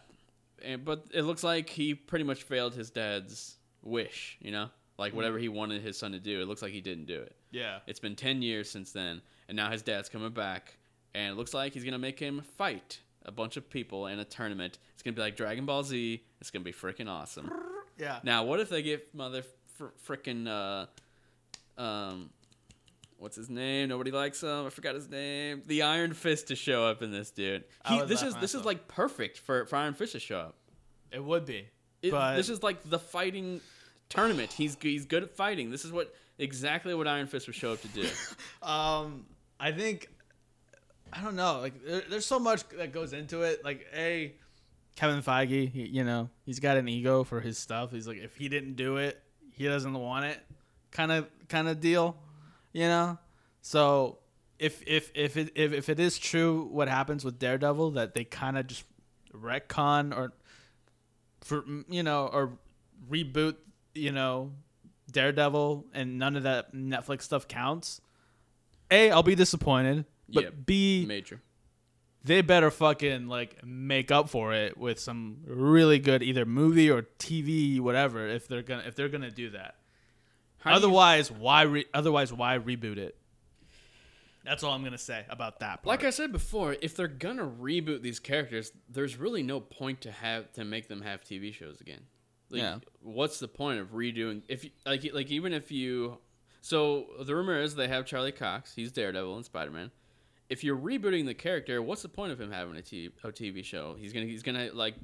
And, but it looks like he pretty much failed his dad's wish, you know, like whatever he wanted his son to do. It looks like he didn't do it. Yeah. It's been ten years since then, and now his dad's coming back, and it looks like he's going to make him fight a bunch of people in a tournament. It's going to be like Dragon Ball Z. It's going to be freaking awesome. Yeah. Now, what if they give mother fr- freaking, uh, um, what's his name? Nobody likes him. I forgot his name. The Iron Fist to show up in this, dude. He, this is this is like perfect for, for Iron Fist to show up. It would be. It, but... This is like the fighting tournament. He's he's good at fighting. This is what... Exactly what Iron Fist would show up to do. um, I think, I don't know. Like, there, there's so much that goes into it. Like, a Kevin Feige, he, you know, he's got an ego for his stuff. He's like, if he didn't do it, he doesn't want it. Kind of, kind of deal, you know. So if if if it if, if it is true, what happens with Daredevil that they kind of just retcon or, for you know, or reboot, you know. Daredevil and none of that Netflix stuff counts. A, I'll be disappointed, but yeah, B, major. They better fucking like make up for it with some really good either movie or T V, whatever. If they're gonna if they're gonna do that, How otherwise do you- why re- otherwise why reboot it? That's all I'm gonna say about that part. Like I said before, if they're gonna reboot these characters, there's really no point to have to make them have T V shows again. Like, yeah. What's the point of redoing if you, like like even if you so the rumor is they have Charlie Cox, he's Daredevil and Spider-Man. If you're rebooting the character, what's the point of him having a T V, a T V show? He's gonna he's gonna like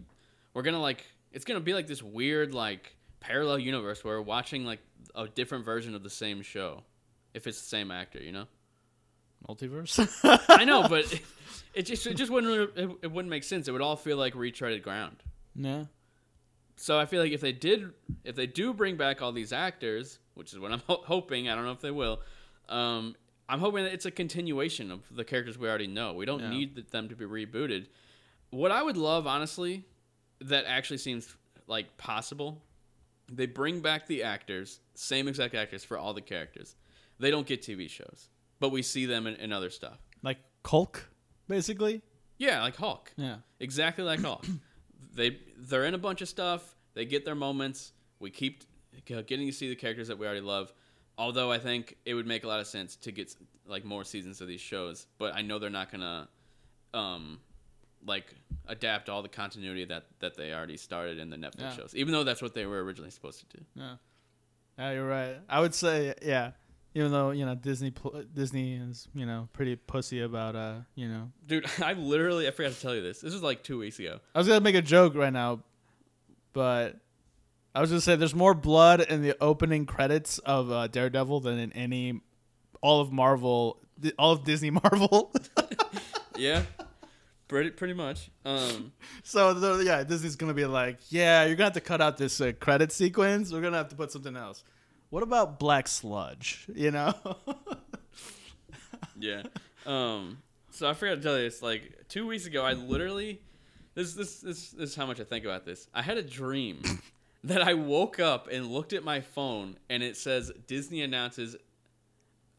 we're gonna like it's gonna be like this weird like parallel universe where we're watching like a different version of the same show if it's the same actor, you know? Multiverse. I know, but it, it just it just wouldn't really, it, it wouldn't make sense. It would all feel like retreaded ground. Yeah. So I feel like if they did, if they do bring back all these actors, which is what I'm ho- hoping, I don't know if they will, um, I'm hoping that it's a continuation of the characters we already know. We don't yeah. need them to be rebooted. What I would love, honestly, that actually seems like possible, they bring back the actors, same exact actors for all the characters. They don't get T V shows, but we see them in, in other stuff. Like Hulk, basically? Yeah, like Hulk. Yeah. Exactly like Hulk. They, they're in a bunch of stuff. They get their moments. We keep getting to see the characters that we already love. Although I think it would make a lot of sense to get like more seasons of these shows, but I know they're not gonna um, like adapt all the continuity that, that they already started in the Netflix yeah. shows, even though that's what they were originally supposed to do. Yeah, yeah, you're right. I would say yeah, even though you know Disney Disney is you know pretty pussy about uh you know. Dude, I literally I forgot to tell you this. This was like two weeks ago. I was gonna make a joke right now, but. I was going to say, there's more blood in the opening credits of uh, Daredevil than in any, all of Marvel, all of Disney Marvel. yeah, pretty pretty much. Um, so, the, yeah, Disney's going to be like, yeah, you're going to have to cut out this uh, credit sequence. We're going to have to put something else. What about Black Sludge, you know? yeah. Um, so, I forgot to tell you this. Like, two weeks ago, I literally, this this this, this is how much I think about this. I had a dream. That I woke up and looked at my phone, and it says Disney announces,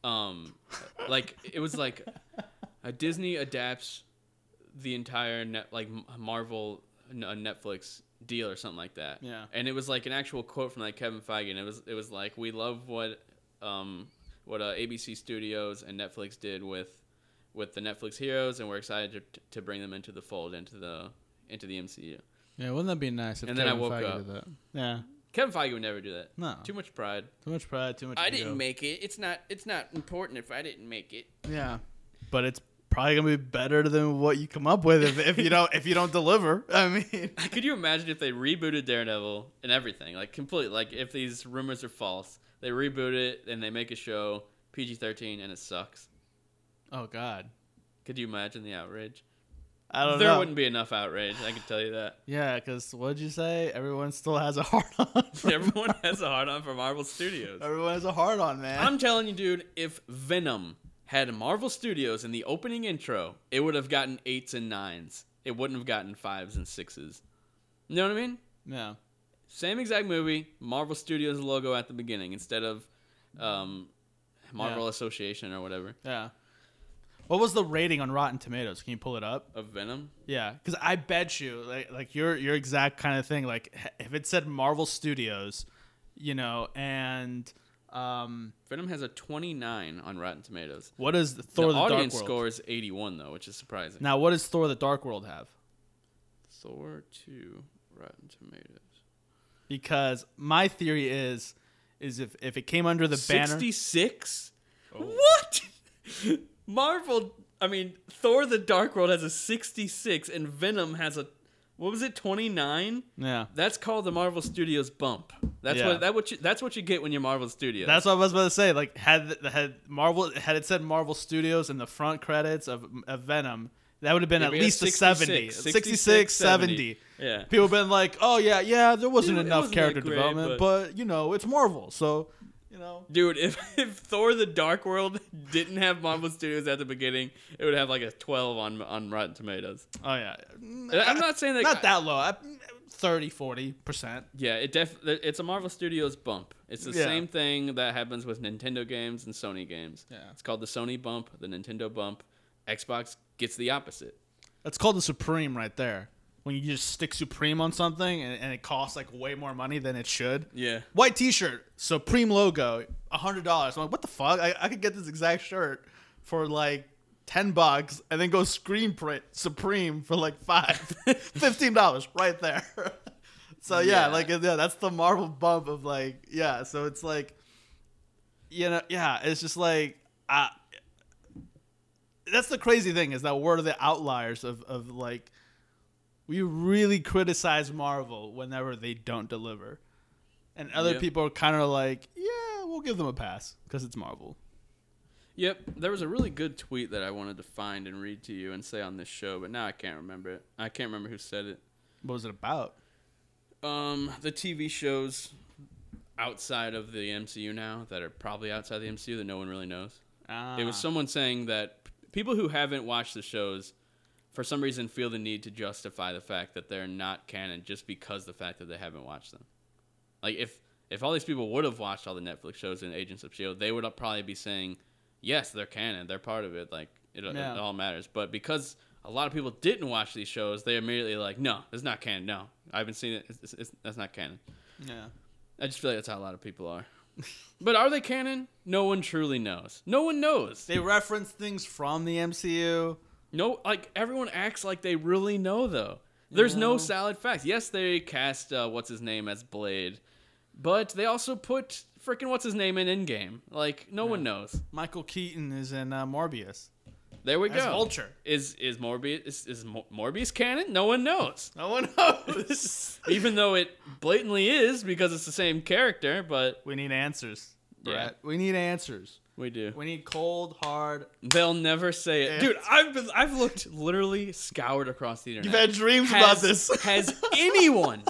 um, like it was like, a Disney adapts the entire net like Marvel Netflix deal or something like that. Yeah. And it was like an actual quote from like Kevin Feige, and it was it was like we love what, um, what uh, A B C Studios and Netflix did with, with the Netflix heroes, and we're excited to to bring them into the fold into the into the M C U. Yeah, wouldn't that be nice if and Kevin then I woke Feige up. Did that? Yeah. Kevin Feige would never do that. No. Too much pride. Too much pride, too much I ego. Didn't make it. It's not it's not important if I didn't make it. Yeah. But it's probably going to be better than what you come up with if, if you don't if you don't deliver. I mean, could you imagine if they rebooted Daredevil and everything? Like completely like if these rumors are false, they reboot it and they make a show P G thirteen and it sucks. Oh god. Could you imagine the outrage? I don't there know. There wouldn't be enough outrage, I can tell you that. Yeah, because what did you say? Everyone still has a hard-on. Everyone Marvel. Has a hard-on for Marvel Studios. Everyone has a hard-on, man. I'm telling you, dude, if Venom had Marvel Studios in the opening intro, it would have gotten eights and nines. It wouldn't have gotten fives and sixes. You know what I mean? Yeah. Same exact movie, Marvel Studios logo at the beginning instead of um, Marvel yeah. Association or whatever. Yeah. What was the rating on Rotten Tomatoes? Can you pull it up? Of Venom? Yeah, because I bet you, like, like your your exact kind of thing. Like, if it said Marvel Studios, you know, and um, Venom has a twenty-nine on Rotten Tomatoes. What is Thor: The, the Dark World? The audience score is eighty-one, though, which is surprising. Now, what does Thor: The Dark World have? Thor two Rotten Tomatoes. Because my theory is, is if if it came under the banner, sixty-six. Oh. What? Marvel, I mean, Thor the Dark World has a sixty-six, and Venom has a, what was it, twenty-nine? Yeah. That's called the Marvel Studios bump. That's yeah. what that what you, that's what you get when you're Marvel Studios. That's what I was about to say. Like, had had Marvel had it said Marvel Studios in the front credits of, of Venom, that would have been yeah, at least a seventy. sixty-six, seventy. Yeah. People have been like, oh, yeah, yeah, there wasn't Dude, enough wasn't character great, development, but... but, you know, it's Marvel, so... You know? Dude, if, if Thor the Dark World didn't have Marvel Studios at the beginning, it would have like a twelve on on Rotten Tomatoes. Oh, yeah. I, I'm not saying that... Not I, that low. I, thirty, forty percent. Yeah, it def, it's a Marvel Studios bump. It's the yeah. same thing that happens with Nintendo games and Sony games. Yeah. It's called the Sony bump, the Nintendo bump. Xbox gets the opposite. That's called the Supreme right there. When you just stick Supreme on something and, and it costs like way more money than it should. Yeah. White t-shirt, Supreme logo, one hundred dollars. I'm like, what the fuck? I, I could get this exact shirt for like ten bucks and then go screen print Supreme for like five, fifteen dollars right there. So yeah, yeah, like, yeah, that's the Marvel bump of like, yeah. So it's like, you know, yeah, it's just like, I, that's the crazy thing is that we're the outliers of, of like, we really criticize Marvel whenever they don't deliver. And other yep. people are kind of like, yeah, we'll give them a pass because it's Marvel. Yep. There was a really good tweet that I wanted to find and read to you and say on this show, but now I can't remember it. I can't remember who said it. What was it about? Um, the T V shows outside of the M C U now that are probably outside the M C U that no one really knows. Ah. It was someone saying that people who haven't watched the shows, for some reason, feel the need to justify the fact that they're not canon just because the fact that they haven't watched them. Like, if if all these people would have watched all the Netflix shows and Agents of S H I E L D, they would probably be saying, yes, they're canon, they're part of it, like, it, yeah. it all matters. But because a lot of people didn't watch these shows, they immediately like, no, it's not canon, no. I haven't seen it, it's, it's, it's, that's not canon. Yeah. I just feel like that's how a lot of people are. But are they canon? No one truly knows. No one knows. They reference things from the M C U. No, like, everyone acts like they really know, though. There's yeah. no solid facts. Yes, they cast uh, what's-his-name as Blade, but they also put freaking what's-his-name in Endgame. Like, no yeah. one knows. Michael Keaton is in uh, Morbius. There we go. As Vulture. Is is Morbius is, is Morbius canon? No one knows. No one knows. Even though it blatantly is because it's the same character, but we need answers. Yeah. We need answers. We do. We need cold, hard. They'll never say it. Dude, I've been, I've looked literally scoured across the internet. You've had dreams has, about this. Has anyone,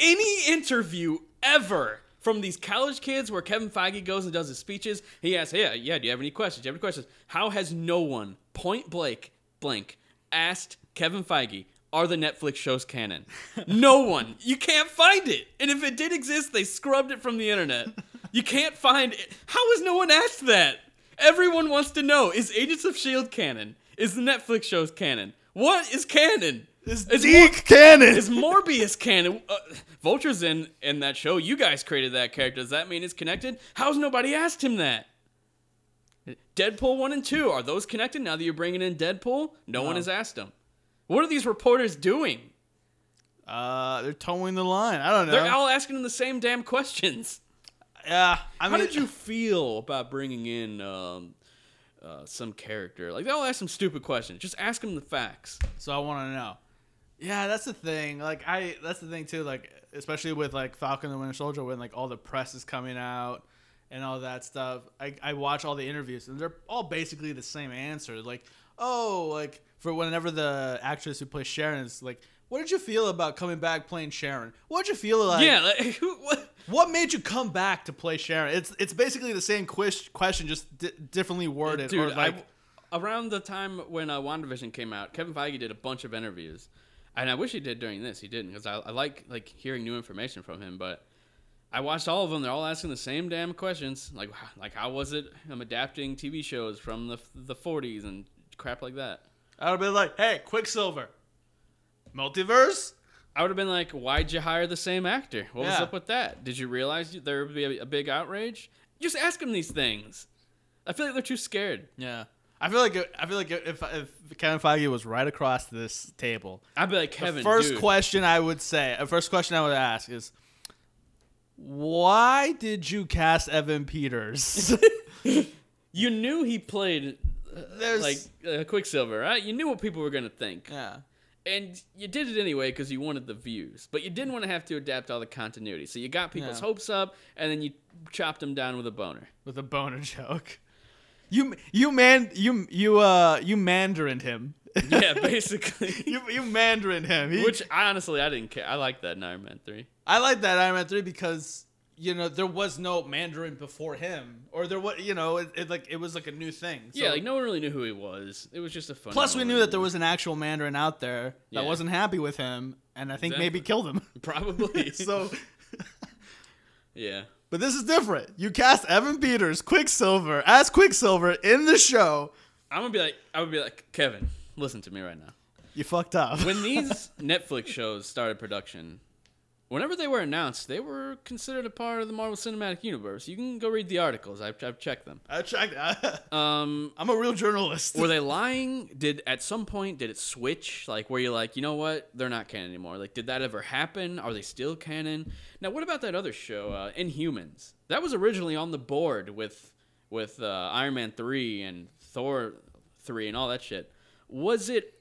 any interview ever from these college kids where Kevin Feige goes and does his speeches, he asks, yeah, yeah, do you have any questions? Do you have any questions? How has no one, point blank, blank, asked Kevin Feige, are the Netflix shows canon? No one. You can't find it. And if it did exist, they scrubbed it from the internet. You can't find it. How has no one asked that? Everyone wants to know, is Agents of S H I E L D canon? Is the Netflix shows canon? What is canon? Is Deke Mor- canon? Is Morbius canon? Uh, Vulture's in, in that show. You guys created that character. Does that mean it's connected? How's nobody asked him that? Deadpool one and two, are those connected now that you're bringing in Deadpool? No, no. one has asked him. What are these reporters doing? Uh, they're towing the line. I don't know. They're all asking him the same damn questions. Yeah, I mean, how did you feel about bringing in um, uh, some character? Like, they'll ask some stupid questions. Just ask them the facts. So I want to know. Yeah, that's the thing. Like, I that's the thing too. Like, especially with like Falcon and the Winter Soldier, when like all the press is coming out and all that stuff. I I watch all the interviews and they're all basically the same answer. Like, oh, like for whenever the actress who plays Sharon is like, what did you feel about coming back playing Sharon? What did you feel like? Yeah, like, who, what? What made you come back to play Sharon? It's it's basically the same quest, question, just di- differently worded. Dude, or like, I, around the time when uh, WandaVision came out, Kevin Feige did a bunch of interviews, and I wish he did during this. He didn't, because I, I like like hearing new information from him. But I watched all of them; they're all asking the same damn questions, like like how was it? I'm adapting T V shows from the the forties and crap like that. I would have been like, hey, Quicksilver, multiverse. I would have been like, why'd you hire the same actor? What yeah. was up with that? Did you realize there would be a, a big outrage? Just ask them these things. I feel like they're too scared. Yeah. I feel like it, I feel like it, if, if Kevin Feige was right across this table, I'd be like, Kevin, the first dude. question I would say, the first question I would ask is, why did you cast Evan Peters? You knew he played uh, There's... like uh, Quicksilver, right? You knew what people were going to think. Yeah. And you did it anyway because you wanted the views. But you didn't want to have to adapt all the continuity. So you got people's yeah. hopes up, and then you chopped them down with a boner. With a boner joke. You you man you you uh you mandarined him. Yeah, basically. you you mandarined him. He, Which honestly, I didn't care. I like that in Iron Man three. I like that Iron Man three because you know there was no Mandarin before him, or there was you know it, it like it was like a new thing. So, yeah, like no one really knew who he was. It was just a fun. Plus, we knew that there was an actual Mandarin out there yeah. that wasn't happy with him, and I think exactly. maybe killed him. Probably. So. Yeah. But this is different. You cast Evan Peters, Quicksilver, as Quicksilver in the show. I'm gonna be like, I would be like, Kevin, listen to me right now. You fucked up. When these Netflix shows started production, whenever they were announced, they were considered a part of the Marvel Cinematic Universe. You can go read the articles. I've, I've checked them. I checked. um, I'm a real journalist. Were they lying? Did at some point did it switch? Like, were you like, you know what? They're not canon anymore. Like, did that ever happen? Are they still canon? Now, what about that other show, uh, Inhumans? That was originally on the board with with uh, Iron Man three and Thor three and all that shit. Was it?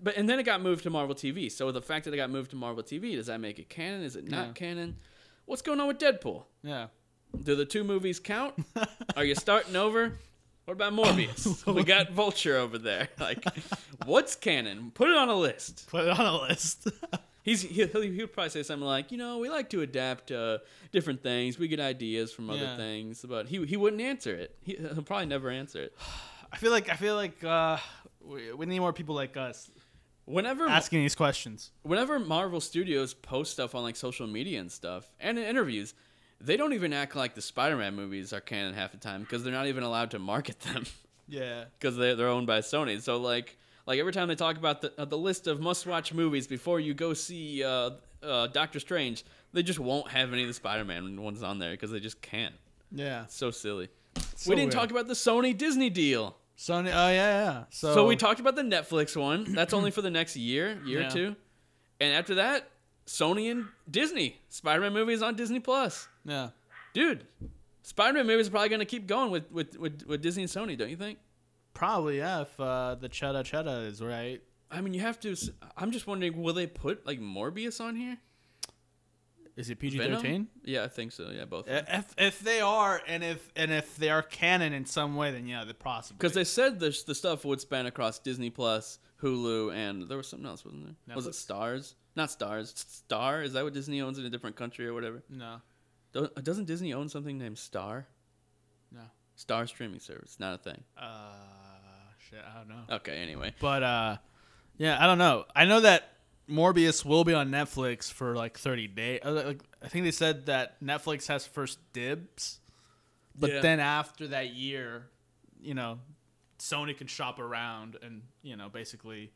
But and then it got moved to Marvel T V. So the fact that it got moved to Marvel T V, does that make it canon? Is it not yeah. canon? What's going on with Deadpool? Yeah. Do the two movies count? Are you starting over? What about Morbius? We got Vulture over there. Like, what's canon? Put it on a list. Put it on a list. He's he'll, he'll probably say something like, you know, we like to adapt uh, different things. We get ideas from other yeah. things, but he he wouldn't answer it. He, he'll probably never answer it. I feel like I feel like uh, we, we need more people like us. Whenever asking these questions, whenever Marvel Studios post stuff on like social media and stuff, and in interviews, they don't even act like the Spider-Man movies are canon half the time because they're not even allowed to market them. Yeah, because they're they're owned by Sony. So like like every time they talk about the uh, the list of must-watch movies before you go see uh, uh, Doctor Strange, they just won't have any of the Spider-Man ones on there because they just can't. Yeah, it's so silly. It's so we didn't weird. talk about the Sony Disney deal. Sony, oh yeah, yeah. So, so we talked about the Netflix one. That's only for the next year, year yeah. or two, and after that, Sony and Disney Spider-Man movies on Disney Plus. Yeah, dude, Spider-Man movies are probably gonna keep going with with, with, with Disney and Sony, don't you think? Probably, yeah. If uh, the Chetta Chetta is right. I mean, you have to. I'm just wondering, will they put like Morbius on here? Is it P G thirteen? Yeah, I think so. Yeah, both. If if they are, and if and if they are canon in some way, then yeah, they're possible. Because they said the the stuff would span across Disney Plus, Hulu, and there was something else, wasn't there? Netflix? Was it Stars? Not Stars. Star? Is that what Disney owns in a different country or whatever? No. Doesn't Disney own something named Star? No. Star streaming service. Not a thing. Uh, shit. I don't know. Okay. Anyway. But uh, yeah, I don't know. I know that Morbius will be on Netflix for like thirty days. I think they said that Netflix has first dibs, but yeah. then after that year, you know, Sony can shop around and, you know, basically.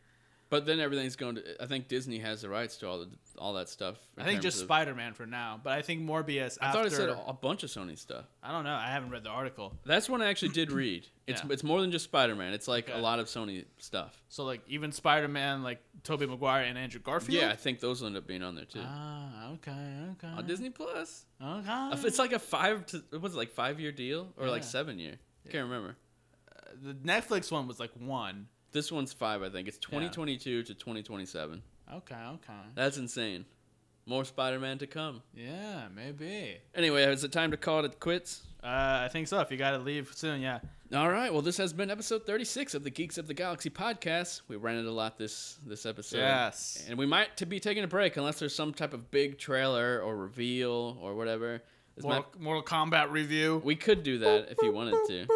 But then everything's going to, I think Disney has the rights to all the, all that stuff. I think just Spider-Man for now, but I think Morbius. I after, thought it said a bunch of Sony stuff. I don't know. I haven't read the article. That's one I actually did read. It's yeah. it's more than just Spider-Man. It's like okay. a lot of Sony stuff. So like even Spider-Man, like Tobey Maguire and Andrew Garfield. Yeah, I think those will end up being on there too. Ah, okay, okay. On Disney Plus. Okay. It's like a five to what's it, like five year deal or yeah. like seven year. I can't remember. Uh, the Netflix one was like one. This one's five, I think. It's twenty twenty-two yeah. to twenty twenty-seven. Okay, okay. That's insane. More Spider-Man to come. Yeah, maybe. Anyway, is it time to call it quits? Uh, I think so. If you got to leave soon, yeah. All right. Well, this has been episode thirty-six of the Geeks of the Galaxy podcast. We ran it a lot this this episode. Yes. And we might to be taking a break unless there's some type of big trailer or reveal or whatever. Mortal, my... Mortal Kombat review. We could do that if you wanted to.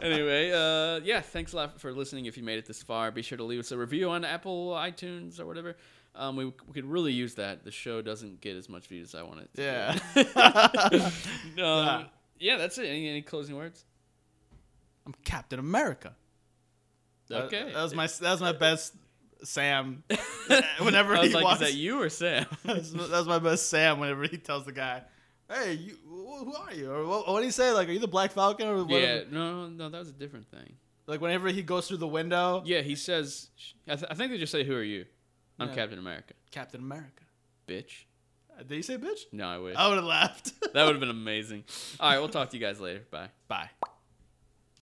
Anyway, uh, yeah, thanks a lot for listening. If you made it this far, be sure to leave us a review on Apple, iTunes, or whatever. Um, we, we could really use that. The show doesn't get as much views as I want it to. Yeah. um, uh, yeah, that's it. Any, any closing words? I'm Captain America. Okay. That, that was my that was my best Sam. Whenever I was he like, walks. Is that you or Sam? that, was, that was my best Sam. Whenever he tells the guy, hey, you, who are you? Or what, what did he say? Like, are you the Black Falcon? Or yeah, no, no, that was a different thing. Like, whenever he goes through the window. Yeah, he says, I, th- I think they just say, who are you? I'm yeah. Captain America. Captain America. Bitch. Uh, did he say bitch? No, I wish. I would have laughed. That would have been amazing. All right, we'll talk to you guys later. Bye. Bye.